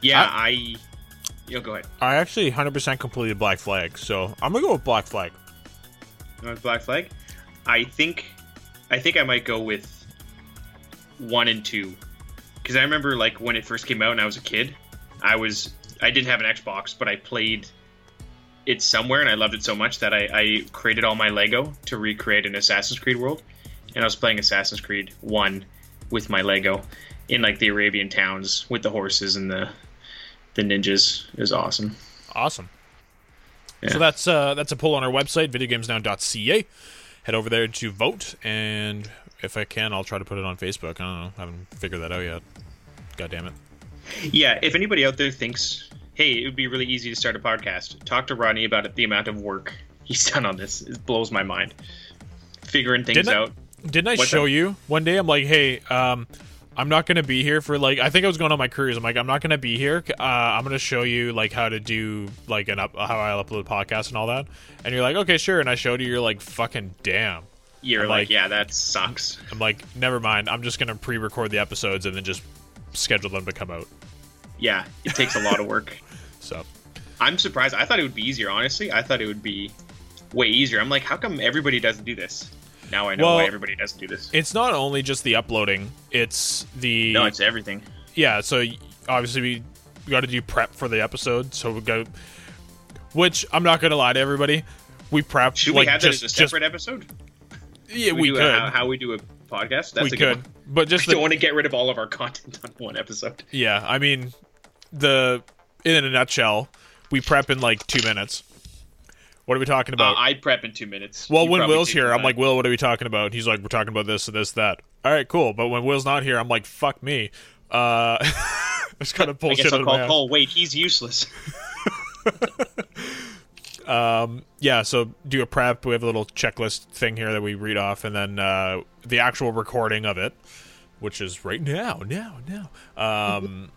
Yeah, I... I you'll go ahead. I actually one hundred percent completed Black Flag, so I'm going to go with Black Flag. You know, Black Flag? I think I think I might go with one and two. Because I remember like when it first came out and I was a kid, I was... I didn't have an Xbox, but I played it somewhere, and I loved it so much that I, I created all my Lego to recreate an Assassin's Creed world. And I was playing Assassin's Creed one with my Lego in, like, the Arabian towns with the horses and the the ninjas. It was awesome. Awesome. Yeah. So that's uh, that's a poll on our website, video games now dot c a. Head over there to vote, and if I can, I'll try to put it on Facebook. I don't know. I haven't figured that out yet. God damn it. Yeah, if anybody out there thinks, hey, it would be really easy to start a podcast, talk to Rodney about it, the amount of work he's done on this. It blows my mind. Figuring things didn't I, out. Didn't I What's show that? you one day? I'm like, hey, um, I'm not going to be here for like, I think I was going on my cruise. I'm like, I'm not going to be here. Uh, I'm going to show you like how to do like an up, how I upload podcasts and all that. And you're like, okay, sure. And I showed you, you're like, fucking damn. You're like, like, yeah, that sucks. I'm like, never mind. I'm just going to pre-record the episodes and then just schedule them to come out. Yeah, it takes a lot of work. So I'm surprised. I thought it would be easier, honestly. I thought it would be way easier. I'm like, how come everybody doesn't do this? Now I know well, why everybody doesn't do this. It's not only just the uploading, it's the... No, it's everything. Yeah, so obviously we got to do prep for the episode, so we got... Which, I'm not going to lie to everybody, we prepped... Should like, we have just, that as a separate just... episode? Yeah, we, we could. A, how, how we do a podcast? That's we a good could. One. But just I the, don't want to get rid of all of our content on one episode. Yeah, I mean, the in a nutshell, we prep in like two minutes. What are we talking about? Uh, I prep in two minutes. Well, you when Will's here, I'm like, Will, what are we talking about? And he's like, we're talking about this, and this, that. All right, cool. But when Will's not here, I'm like, fuck me. Uh, I just kind of bullshit. I guess I'll call Cole. Wait, he's useless. Um, yeah, so do a prep. We have a little checklist thing here that we read off, and then uh, the actual recording of it, which is right now, now, now. Um,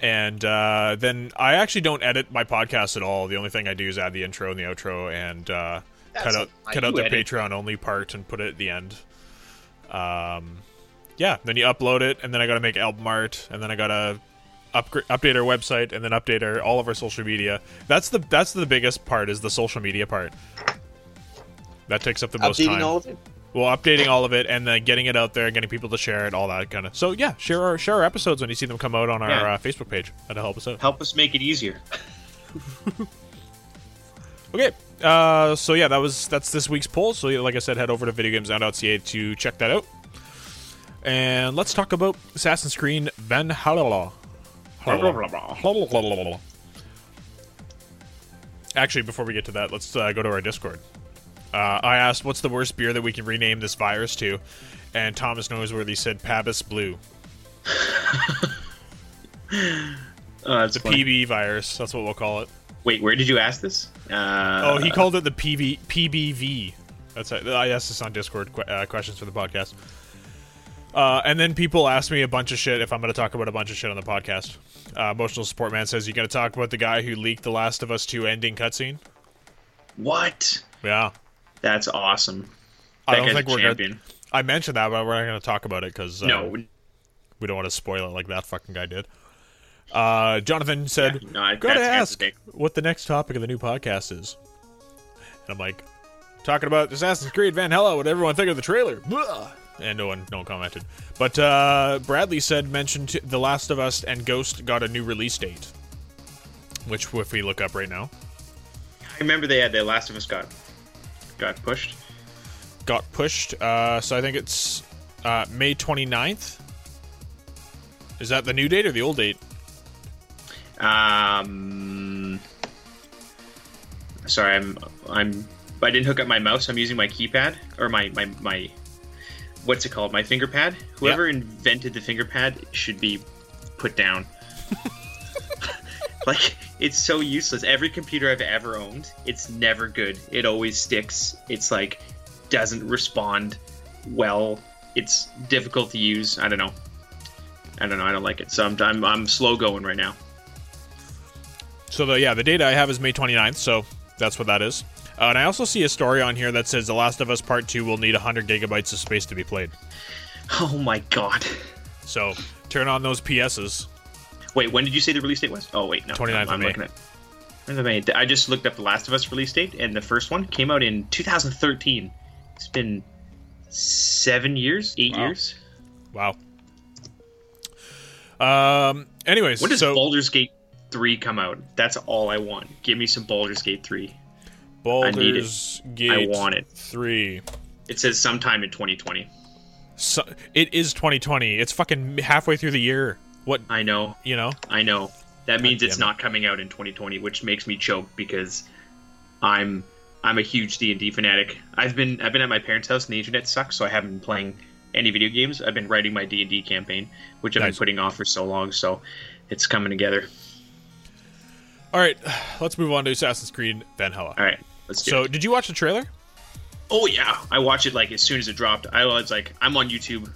and uh, then I actually don't edit my podcast at all. The only thing I do is add the intro and the outro and uh, cut out cut out the Patreon-only part and put it at the end. Um, yeah, then you upload it, and then I got to make album art, and then I got to... Upgrade, update our website, and then update our all of our social media. That's the that's the biggest part, is the social media part. That takes up the most updating time. Updating all of it? Well, updating all of it, and then getting it out there, getting people to share it, all that kind of... So, yeah, share our share our episodes when you see them come out on our yeah. uh, Facebook page. That'll help us out. Help us make it easier. Okay. Uh, so, yeah, that was that's this week's poll. So, yeah, like I said, head over to video games now dot c a to check that out. And let's talk about Assassin's Creed Valhalla. Actually, before we get to that, let's uh, go to our Discord. Uh, I asked, what's the worst beer that we can rename this virus to? And Thomas Noseworthy said, Pabst Blue. oh, that's the funny. P B virus. That's what we'll call it. Wait, where did you ask this? Uh, oh, he called it the P B, P B V. That's it. I asked this on Discord qu- uh, questions for the podcast. Uh, and then people ask me a bunch of shit if I'm going to talk about a bunch of shit on the podcast. Uh, Emotional Support Man says, you going to talk about the guy who leaked the Last of Us two ending cutscene? What? Yeah. That's awesome. That I don't think we're champion. Gonna, I mentioned that, but we're not going to talk about it because uh, no. we don't want to spoil it like that fucking guy did. Uh, Jonathan said, yeah, no, got to ask what the next topic of the new podcast is. And I'm like, talking about Assassin's Creed Valhalla. What everyone think of the trailer? Blah. And no one, no one commented. But uh, Bradley said mentioned The Last of Us and Ghost got a new release date, which if we look up right now, I remember they had The Last of Us got got pushed, got pushed. Uh, so I think it's uh, May twenty-ninth. Is that the new date or the old date? Um, sorry, I'm I'm I didn't hook up my mouse. I'm using my keypad or my my my. What's it called? My finger pad? Whoever yep. invented the finger pad should be put down. Like, it's so useless. Every computer I've ever owned, it's never good. It always sticks. It's like, doesn't respond well. It's difficult to use. I don't know. I don't know. I don't like it. So I'm I'm, I'm slow going right now. So, the, yeah, the data I have is May twenty-ninth, so that's what that is. Uh, and I also see a story on here that says The Last of Us Part two will need one hundred gigabytes of space to be played. Oh my god. So, turn on those P S's. Wait, when did you say the release date was? Oh wait, no. twenty-ninth I'm, I'm of May. At, May. I just looked up The Last of Us release date, and the first one came out in two thousand thirteen. It's been seven years, eight wow. years. Wow. Um. Anyways, when does so- Baldur's Gate three come out? That's all I want. Give me some Baldur's Gate three. Baldur's I Gate I want it. three. It says sometime in twenty twenty. So, it is twenty twenty. It's fucking halfway through the year. What I know. You know? I know. That means God, it's not coming out in twenty twenty, which makes me choke because I'm I'm a huge D and D fanatic. I've been I've been at my parents' house and the internet sucks, so I haven't been playing any video games. I've been writing my D and D campaign, which I've nice. been putting off for so long, so it's coming together. All right, let's move on to Assassin's Creed Valhalla. All right. Let's do so, it. Did you watch the trailer? Oh, yeah. I watched it, like, as soon as it dropped. I was, like, I'm on YouTube one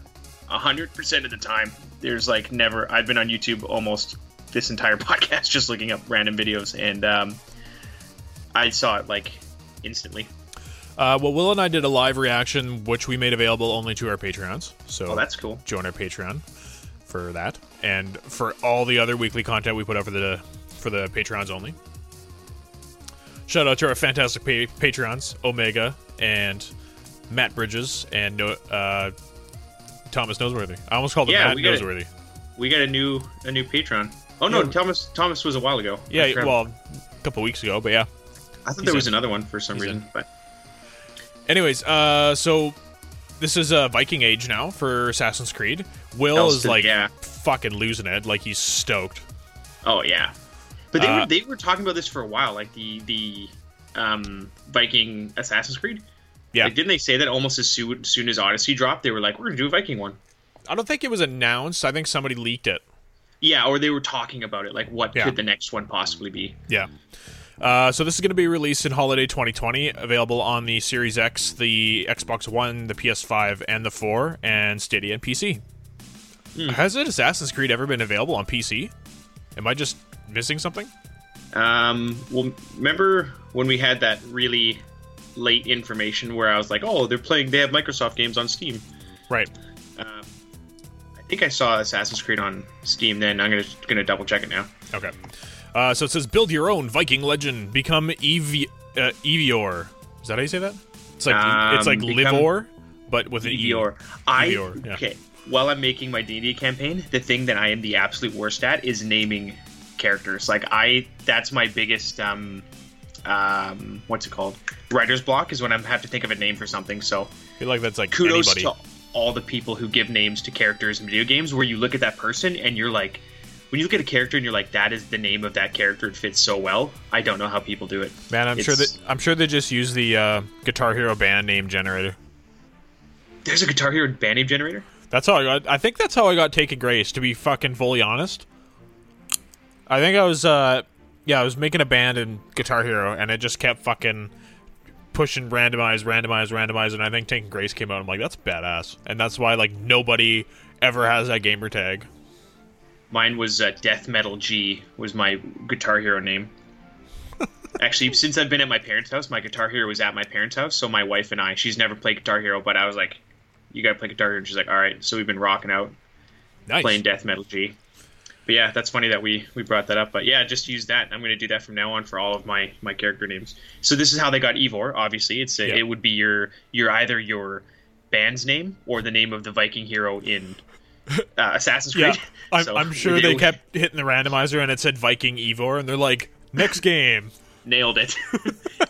hundred percent of the time. There's, like, never... I've been on YouTube almost this entire podcast just looking up random videos, and um, I saw it, like, instantly. Uh, well, Will and I did a live reaction, which we made available only to our Patreons. So oh, that's cool. Join our Patreon for that, and for all the other weekly content we put out for the for the Patreons only. Shout out to our fantastic pa- Patreons, Omega, and Matt Bridges, and uh, Thomas Noseworthy. I almost called him yeah, Matt we Noseworthy. A, we got a new a new Patreon. Oh, no, yeah. Thomas Thomas was a while ago. Yeah, well, a couple weeks ago, but yeah. I thought there was in. another one for some he's reason. But anyways, uh, so this is uh, Viking Age now for Assassin's Creed. Will Elston, is, like, yeah. fucking losing it. Like, he's stoked. Oh, yeah. But they were, uh, they were talking about this for a while, like the the um, Viking Assassin's Creed. Yeah. Like, didn't they say that almost as soon, soon as Odyssey dropped, they were like, we're going to do a Viking one? I don't think it was announced. I think somebody leaked it. Yeah, or they were talking about it, like what yeah. could the next one possibly be? Yeah. Uh, so this is going to be released in holiday twenty twenty, available on the Series X, the Xbox One, the P S five, and the four, and Stadia and P C. Hmm. Has an Assassin's Creed ever been available on P C? Am I just... missing something? Um, well, remember when we had that really late information where I was like, oh, they're playing, they have Microsoft games on Steam. Right. Um, I think I saw Assassin's Creed on Steam then. I'm going to gonna double check it now. Okay. Uh, so it says, build your own Viking legend. Become Ev- uh, Evior. Is that how you say that? It's like um, it's like Livor, but with an Evior. E. I, Evior, yeah. Okay. While I'm making my D and D campaign, the thing that I am the absolute worst at is naming characters. Like, I that's my biggest um um what's it called writer's block, is when I have to think of a name for something. So I feel like that's like kudos anybody. To all the people who give names to characters in video games, where you look at that person and you're like, when you look at a character and you're like, that is the name of that character, it fits so well. I don't know how people do it, man. I'm it's, sure that I'm sure they just use the uh Guitar Hero band name generator. There's a Guitar Hero band name generator. That's how I got I think that's how I got Taken Grace, to be fucking fully honest. I think I was, uh, yeah, I was making a band in Guitar Hero, and it just kept fucking pushing randomize, randomize, randomize, and I think Taken Grace came out, and I'm like, that's badass. And that's why, like, nobody ever has that gamer tag. Mine was uh, Death Metal G was my Guitar Hero name. Actually, since I've been at my parents' house, my Guitar Hero was at my parents' house, so my wife and I, she's never played Guitar Hero, but I was like, you gotta play Guitar Hero, and she's like, alright, so we've been rocking out, nice. Playing Death Metal G. But yeah, that's funny that we, we brought that up. But yeah, just use that. I'm going to do that from now on for all of my, my character names. So this is how they got Ivor, obviously. It's a, yeah. It would be your your either your band's name or the name of the Viking hero in uh, Assassin's Creed. Yeah. I'm, so I'm sure they kept hitting the randomizer and it said Viking Ivor, and they're like, next game. Nailed it.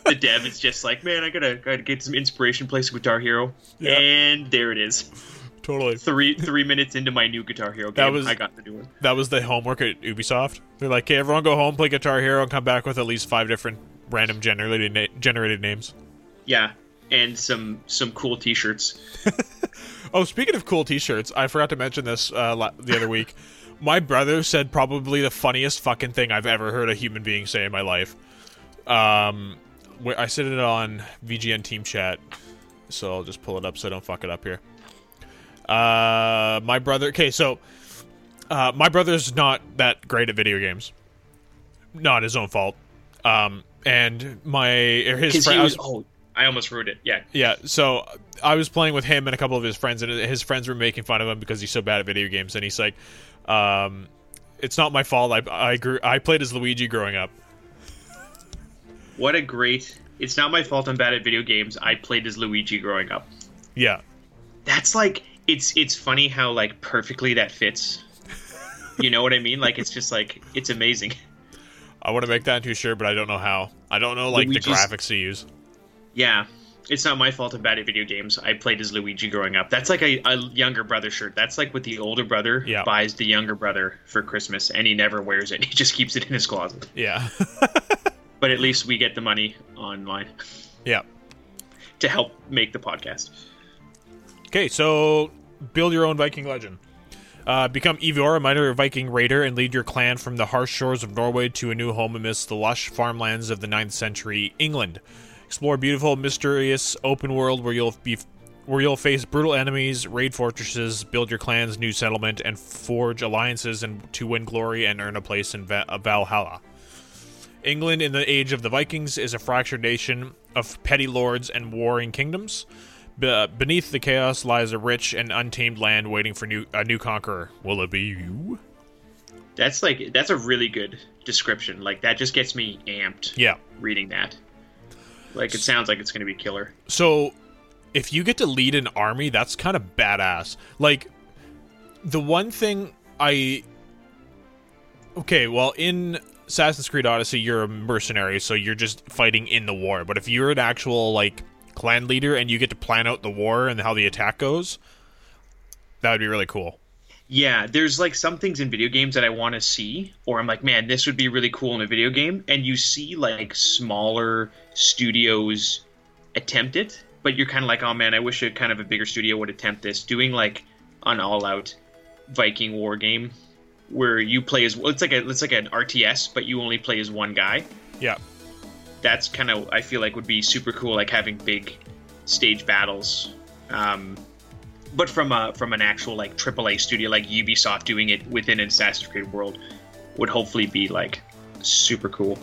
The dev is just like, man, I gotta, gotta get some inspiration, play some Guitar Hero. Yeah. And there it is. Totally. Three three minutes into my new Guitar Hero game, was, I got the new one. That was the homework at Ubisoft. They're like, hey, everyone go home, play Guitar Hero, and come back with at least five different random generated na- generated names. Yeah, and some some cool t-shirts. Oh, speaking of cool t-shirts, I forgot to mention this uh, la- the other week. My brother said probably the funniest fucking thing I've ever heard a human being say in my life. Um, I said it on V G N Team Chat, so I'll just pull it up so I don't fuck it up here. Uh, my brother... Okay, so... Uh, my brother's not that great at video games. Not his own fault. Um, and my... Or his friend... Was, I, was, oh, I almost ruined it, yeah. Yeah, so I was playing with him and a couple of his friends, and his friends were making fun of him because he's so bad at video games, and he's like, um, it's not my fault, I, I, grew, I played as Luigi growing up. What a great... It's not my fault I'm bad at video games, I played as Luigi growing up. Yeah. That's like... It's it's funny how, like, perfectly that fits. You know what I mean? Like, it's just, like, it's amazing. I want to make that into a shirt, but I don't know how. I don't know, like, Luigi's, the graphics to use. Yeah. It's not my fault I'm bad at video games. I played as Luigi growing up. That's like a, a younger brother shirt. That's like what the older brother yeah. buys the younger brother for Christmas, and he never wears it. He just keeps it in his closet. Yeah. But at least we get the money online. Yeah. To help make the podcast. Okay, so... Build your own Viking legend. Uh, become Ivor, a minor Viking raider, and lead your clan from the harsh shores of Norway to a new home amidst the lush farmlands of the ninth century England. Explore beautiful, mysterious, open world where you'll be, where you'll face brutal enemies, raid fortresses, build your clan's new settlement, and forge alliances and to win glory and earn a place in Va- Valhalla. England in the age of the Vikings is a fractured nation of petty lords and warring kingdoms. Beneath the chaos lies a rich and untamed land waiting for new a new conqueror. Will it be you? That's like that's a really good description. Like that just gets me amped. Yeah, reading that. Like it sounds like it's going to be killer. So, if you get to lead an army, that's kind of badass. Like the one thing I okay, well in Assassin's Creed Odyssey, you're a mercenary, so you're just fighting in the war. But if you're an actual like clan leader and you get to plan out the war and how the attack goes, that would be really cool. Yeah, there's like some things in video games that I want to see, or I'm like, man, this would be really cool in a video game, and you see like smaller studios attempt it, but you're kind of like, oh man, I wish a kind of a bigger studio would attempt this. Doing like an all-out Viking war game where you play as well, it's like a it's like an R T S, but you only play as one guy. Yeah. That's kind of, I feel like, would be super cool, like having big stage battles, um, but from a from an actual like triple A studio like Ubisoft doing it within an Assassin's Creed world would hopefully be like super cool.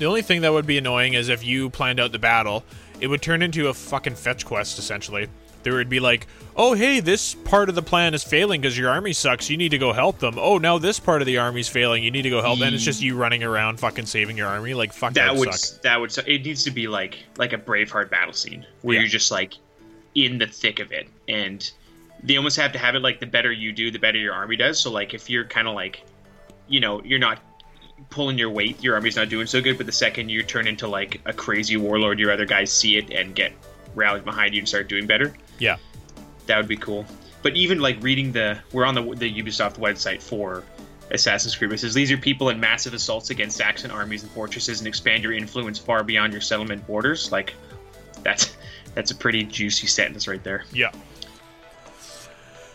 The only thing that would be annoying is if you planned out the battle, it would turn into a fucking fetch quest essentially. There would be like, oh hey, this part of the plan is failing because your army sucks, you need to go help them. Oh, now this part of the army's failing, you need to go help them. It's just you running around fucking saving your army. Like fuck, that, that would suck. That would suck. It needs to be like like a Braveheart battle scene where yeah. you're just like in the thick of it, and they almost have to have it like the better you do, the better your army does. So like if you're kind of like, you know, you're not pulling your weight, your army's not doing so good, but the second you turn into like a crazy warlord, your other guys see it and get rallied behind you and start doing better. Yeah, that would be cool. But even like reading the we're on the the Ubisoft website for Assassin's Creed. It says lead your people in massive assaults against Saxon armies and fortresses, and expand your influence far beyond your settlement borders. Like that's that's a pretty juicy sentence right there. Yeah.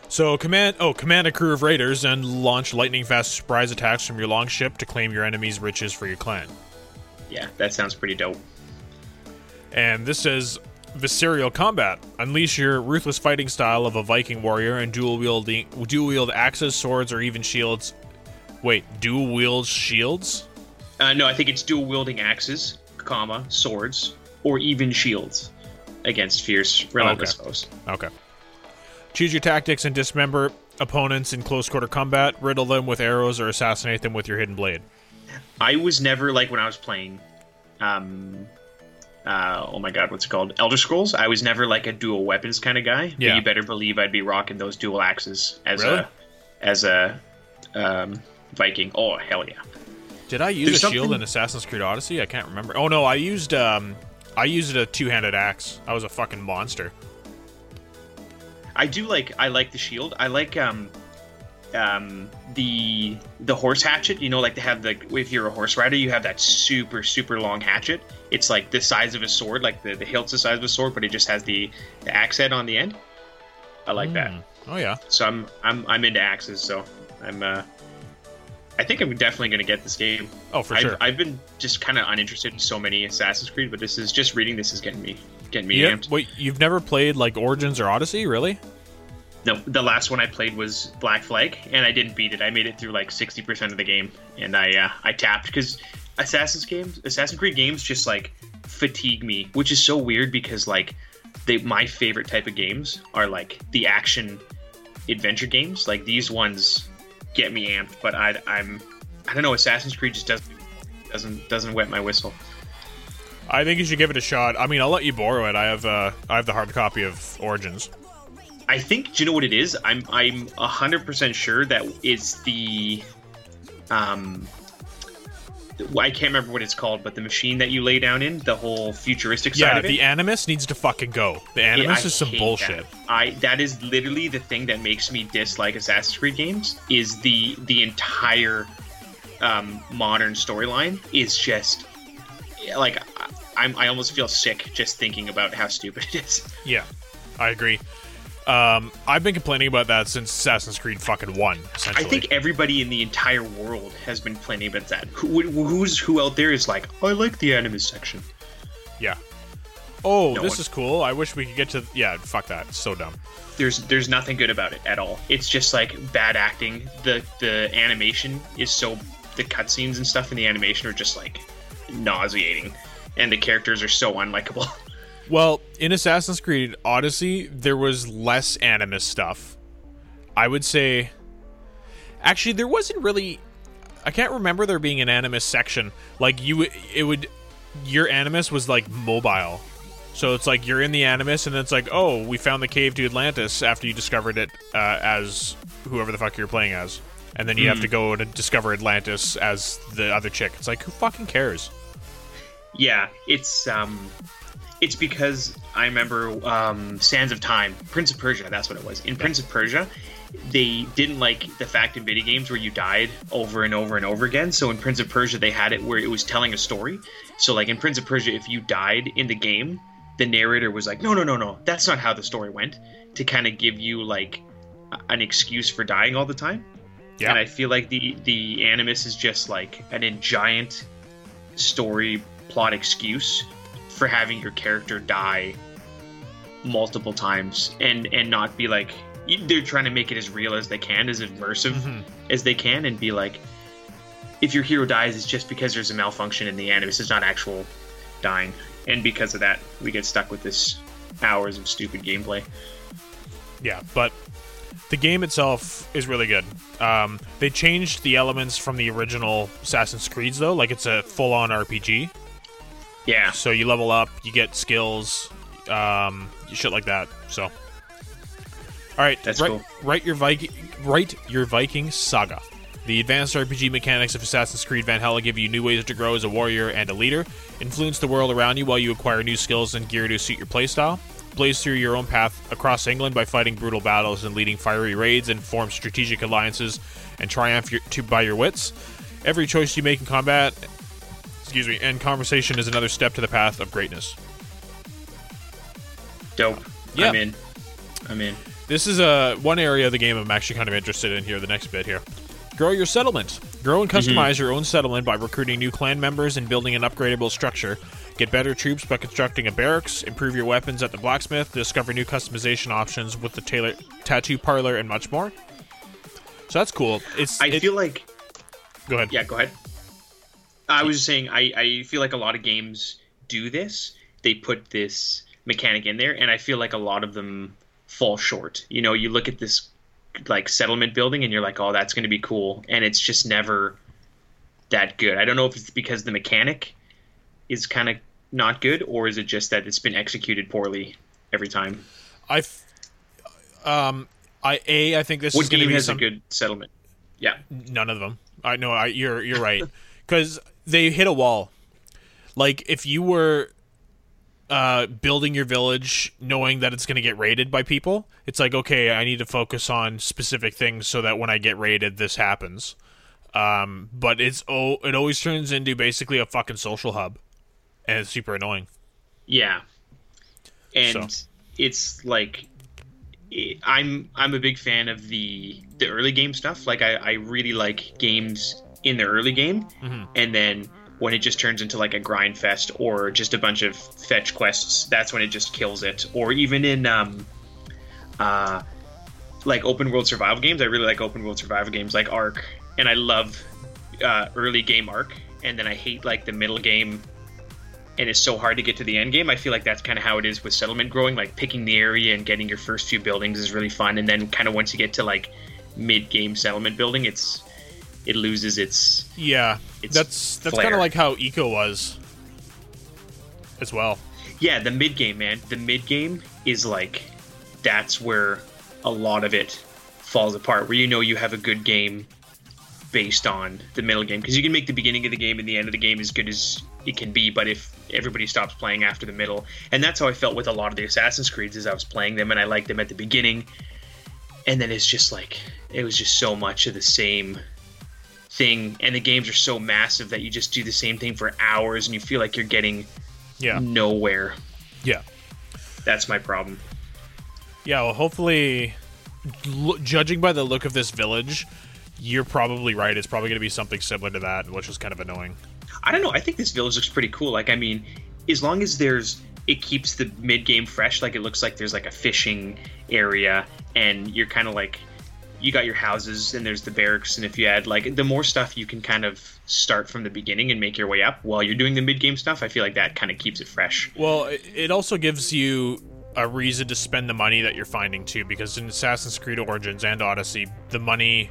So command oh command a crew of raiders and launch lightning fast surprise attacks from your longship to claim your enemy's riches for your clan. Yeah, that sounds pretty dope. And this says. Visceral combat. Unleash your ruthless fighting style of a Viking warrior and dual wielding dual wield axes, swords, or even shields. Wait, dual wield shields? Uh, no, I think it's dual wielding axes, comma, swords, or even shields against fierce, relentless okay. foes. Okay. Choose your tactics and dismember opponents in close quarter combat, riddle them with arrows, or assassinate them with your hidden blade. I was never, like, when I was playing, um, uh, oh my god, what's it called? Elder Scrolls. I was never, like, a dual weapons kind of guy. Yeah. But you better believe I'd be rocking those dual axes as really? a, as a, um, Viking. Oh, hell yeah. Did I use There's a something... shield in Assassin's Creed Odyssey? I can't remember. Oh no, I used, um, I used a two-handed axe. I was a fucking monster. I do like, I like the shield. I like, um, um, the, the horse hatchet, you know, like they have the, if you're a horse rider, you have that super, super long hatchet. It's like the size of a sword, like the, the hilt's the size of a sword, but it just has the, the axe head on the end. I like mm. that. Oh yeah. So I'm, I'm, I'm into axes. So I'm, uh, I think I'm definitely going to get this game. Oh, for I've, sure. I've been just kind of uninterested in so many Assassin's Creed, but this is just reading this is getting me getting me yep. amped. Wait, you've never played like Origins or Odyssey, really? No, the last one I played was Black Flag, and I didn't beat it. I made it through like sixty percent of the game, and I uh, I tapped because Assassin's games, Assassin's Creed games just like fatigue me, which is so weird because like they my favorite type of games are like the action adventure games, like these ones. Get me amped, but I, I'm, I don't know. Assassin's Creed just doesn't, doesn't, doesn't wet my whistle. I think you should give it a shot. I mean, I'll let you borrow it. I have, uh, I have the hard copy of Origins. I think. Do you know what it is? I'm, I'm a hundred percent sure that it's the, um, I can't remember what it's called, but the machine that you lay down in, the whole futuristic yeah, side of it. Yeah, the Animus needs to fucking go. The Animus yeah, is some bullshit. That. I that is literally the thing that makes me dislike Assassin's Creed games, is the the entire um, modern storyline is just, like, I'm, I almost feel sick just thinking about how stupid it is. Yeah, I agree. Um, I've been complaining about that since Assassin's Creed fucking one, essentially. I think everybody in the entire world has been complaining about that. Who, who's who out there is like, oh, I like the Animus section. Yeah. Oh, no this one. Is cool. I wish we could get to... Yeah, fuck that. It's so dumb. There's there's nothing good about it at all. It's just like bad acting. The, the animation is so... The cutscenes and stuff in the animation are just like nauseating. And the characters are so unlikable. Well, in Assassin's Creed Odyssey, there was less Animus stuff. I would say... Actually, there wasn't really... I can't remember there being an Animus section. Like, you, it would... Your Animus was, like, mobile. So it's like, you're in the Animus, and then it's like, oh, we found the cave to Atlantis after you discovered it uh, as whoever the fuck you're playing as. And then you mm. have to go and discover Atlantis as the other chick. It's like, who fucking cares? Yeah, it's... um. It's because I remember um, Sands of Time, Prince of Persia, that's what it was. In Prince of Persia, they didn't like the fact in video games where you died over and over and over again. So in Prince of Persia, they had it where it was telling a story. So like in Prince of Persia, if you died in the game, the narrator was like, no, no, no, no, that's not how the story went, to kind of give you like an excuse for dying all the time. Yeah. And I feel like the, the Animus is just like an giant story plot excuse for having your character die multiple times and and not be like, they're trying to make it as real as they can, as immersive mm-hmm. as they can, and be like, if your hero dies, it's just because there's a malfunction in the Animus. It's not actual dying. And because of that, we get stuck with this hours of stupid gameplay. Yeah, but the game itself is really good. Um, they changed the elements from the original Assassin's Creeds, though. Like, it's a full-on R P G. Yeah. So you level up, you get skills, um, shit like that. So, all right, that's write, cool. Write your Viking, write your Viking saga. The advanced R P G mechanics of Assassin's Creed Valhalla give you new ways to grow as a warrior and a leader. Influence the world around you while you acquire new skills and gear to suit your playstyle. Blaze through your own path across England by fighting brutal battles and leading fiery raids, and form strategic alliances and triumph your, to, by your wits. Every choice you make in combat. Excuse me, and conversation is another step to the path of greatness. Dope. Yeah. I'm in. I'm in. This is uh, one area of the game I'm actually kind of interested in here, the next bit here. Grow your settlement. Grow and customize mm-hmm. your own settlement by recruiting new clan members and building an upgradable structure. Get better troops by constructing a barracks. Improve your weapons at the blacksmith. Discover new customization options with the tailor, tattoo parlor, and much more. So that's cool. It's. I it, feel like... Go ahead. Yeah, go ahead. I was just saying, I, I feel like a lot of games do this. They put this mechanic in there, and I feel like a lot of them fall short. You know, you look at this like settlement building, and you're like, oh, that's going to be cool, and it's just never that good. I don't know if it's because the mechanic is kind of not good, or is it just that it's been executed poorly every time? I've, um, I a I think this what is going to be has some... a good settlement. Yeah, none of them. I know. I you're you're right, because they hit a wall. Like if you were uh, building your village, knowing that it's going to get raided by people, it's like, okay, I need to focus on specific things so that when I get raided, this happens. Um, but it's oh, it always turns into basically a fucking social hub, and it's super annoying. Yeah, and so. It's like I'm I'm a big fan of the the early game stuff. Like I, I really like games in the early game, mm-hmm. and then when it just turns into like a grind fest or just a bunch of fetch quests, that's when it just kills it. Or even in um, uh, like open world survival games, I really like open world survival games like Ark, and I love uh, early game Ark, and then I hate like the middle game, and it's so hard to get to the end game. I feel like that's kind of how it is with settlement growing, like picking the area and getting your first few buildings is really fun, and then kind of once you get to like mid-game settlement building, it's it loses its yeah its that's that's kind of like how Eco was as well. Yeah, the mid game, man, the mid game is like that's where a lot of it falls apart, where you know you have a good game based on the middle game, because you can make the beginning of the game and the end of the game as good as it can be, but if everybody stops playing after the middle, and that's how I felt with a lot of the Assassin's Creeds, is I was playing them and I liked them at the beginning, and then it's just like it was just so much of the same thing, and the games are so massive that you just do the same thing for hours and you feel like you're getting yeah. nowhere. Yeah. That's my problem. Yeah, well, hopefully, l- judging by the look of this village, you're probably right. It's probably going to be something similar to that, which is kind of annoying. I don't know. I think this village looks pretty cool. Like, I mean, as long as there's... it keeps the mid-game fresh. Like, it looks like there's, like, a fishing area, and you're kind of like... you got your houses and there's the barracks, and if you add like the more stuff, you can kind of start from the beginning and make your way up while you're doing the mid-game stuff. I feel like that kind of keeps it fresh. Well, it also gives you a reason to spend the money that you're finding too, because in Assassin's Creed Origins and Odyssey, the money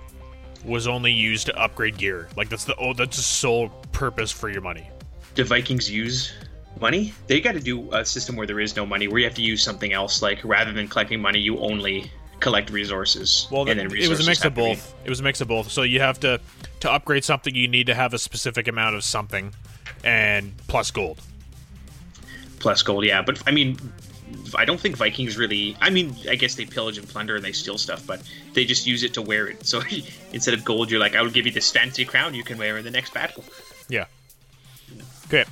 was only used to upgrade gear. Like that's the oh, that's the sole purpose for your money. Do Vikings use money? They got to do a system where there is no money, where you have to use something else. Like rather than collecting money, you only collect resources. Well, and then resources it was a mix of both. It was a mix of both. So you have to to upgrade something, you need to have a specific amount of something, and plus gold. Plus gold, yeah. But I mean, I don't think Vikings really. I mean, I guess they pillage and plunder and they steal stuff, but they just use it to wear it. So instead of gold, you're like, I will give you this fancy crown you can wear in the next battle. Yeah. Okay.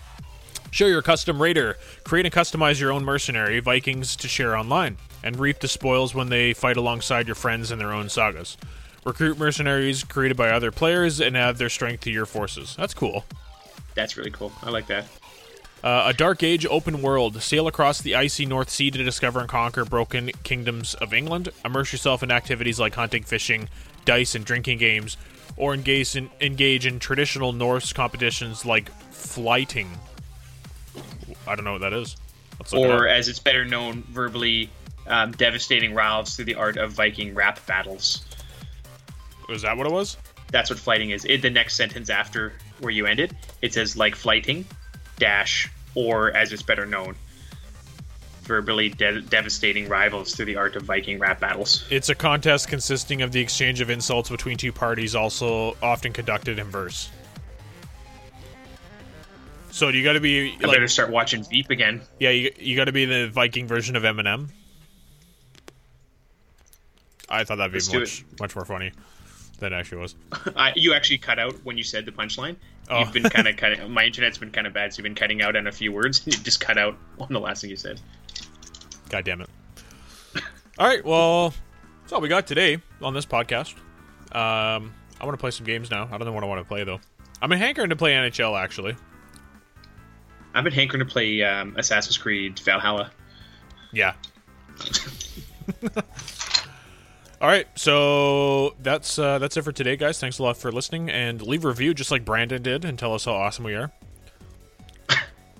Share your custom raider. Create and customize your own mercenary Vikings to share online, and reap the spoils when they fight alongside your friends in their own sagas. Recruit mercenaries created by other players and add their strength to your forces. That's cool. That's really cool. I like that. Uh, a Dark Age open world. Sail across the icy North Sea to discover and conquer broken kingdoms of England. Immerse yourself in activities like hunting, fishing, dice, and drinking games, or engage in, engage in traditional Norse competitions like flighting. I don't know what that is. Or, it as it's better known verbally, Um, devastating rivals through the art of Viking rap battles. Was that what it was? That's what flighting is. It, the next sentence after where you ended, it says like flighting, dash, or as it's better known, verbally de- devastating rivals through the art of Viking rap battles. It's a contest consisting of the exchange of insults between two parties, also often conducted in verse. So you got to be. I like, better start watching Veep again. Yeah, you you got to be the Viking version of Eminem. I thought that'd be Let's much much more funny than it actually was. I, you actually cut out when you said the punchline. Oh. You've been kind of cutting. My internet's been kind of bad, so you've been cutting out on a few words. You just cut out on the last thing you said. God damn it! All right, well, that's all we got today on this podcast. Um, I want to play some games now. I don't know what I want to play though. I've been hankering to play N H L actually. I've been hankering to play um, Assassin's Creed Valhalla. Yeah. All right, so that's uh, that's it for today, guys. Thanks a lot for listening, and leave a review just like Brandon did, and tell us how awesome we are,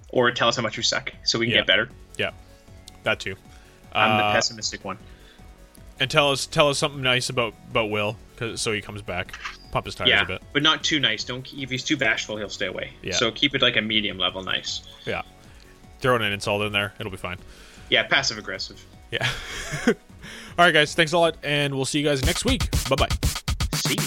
or tell us how much we suck, so we can yeah. get better. Yeah, that too. I'm uh, the pessimistic one. And tell us tell us something nice about, about Will, cause, so he comes back. Pump his tires yeah, a bit. But not too nice. Don't If he's too bashful, he'll stay away. Yeah. So keep it like a medium level nice. Yeah. Throw an insult in there. It'll be fine. Yeah, passive aggressive. Yeah. All right, guys. Thanks a lot, and we'll see you guys next week. Bye-bye. See you.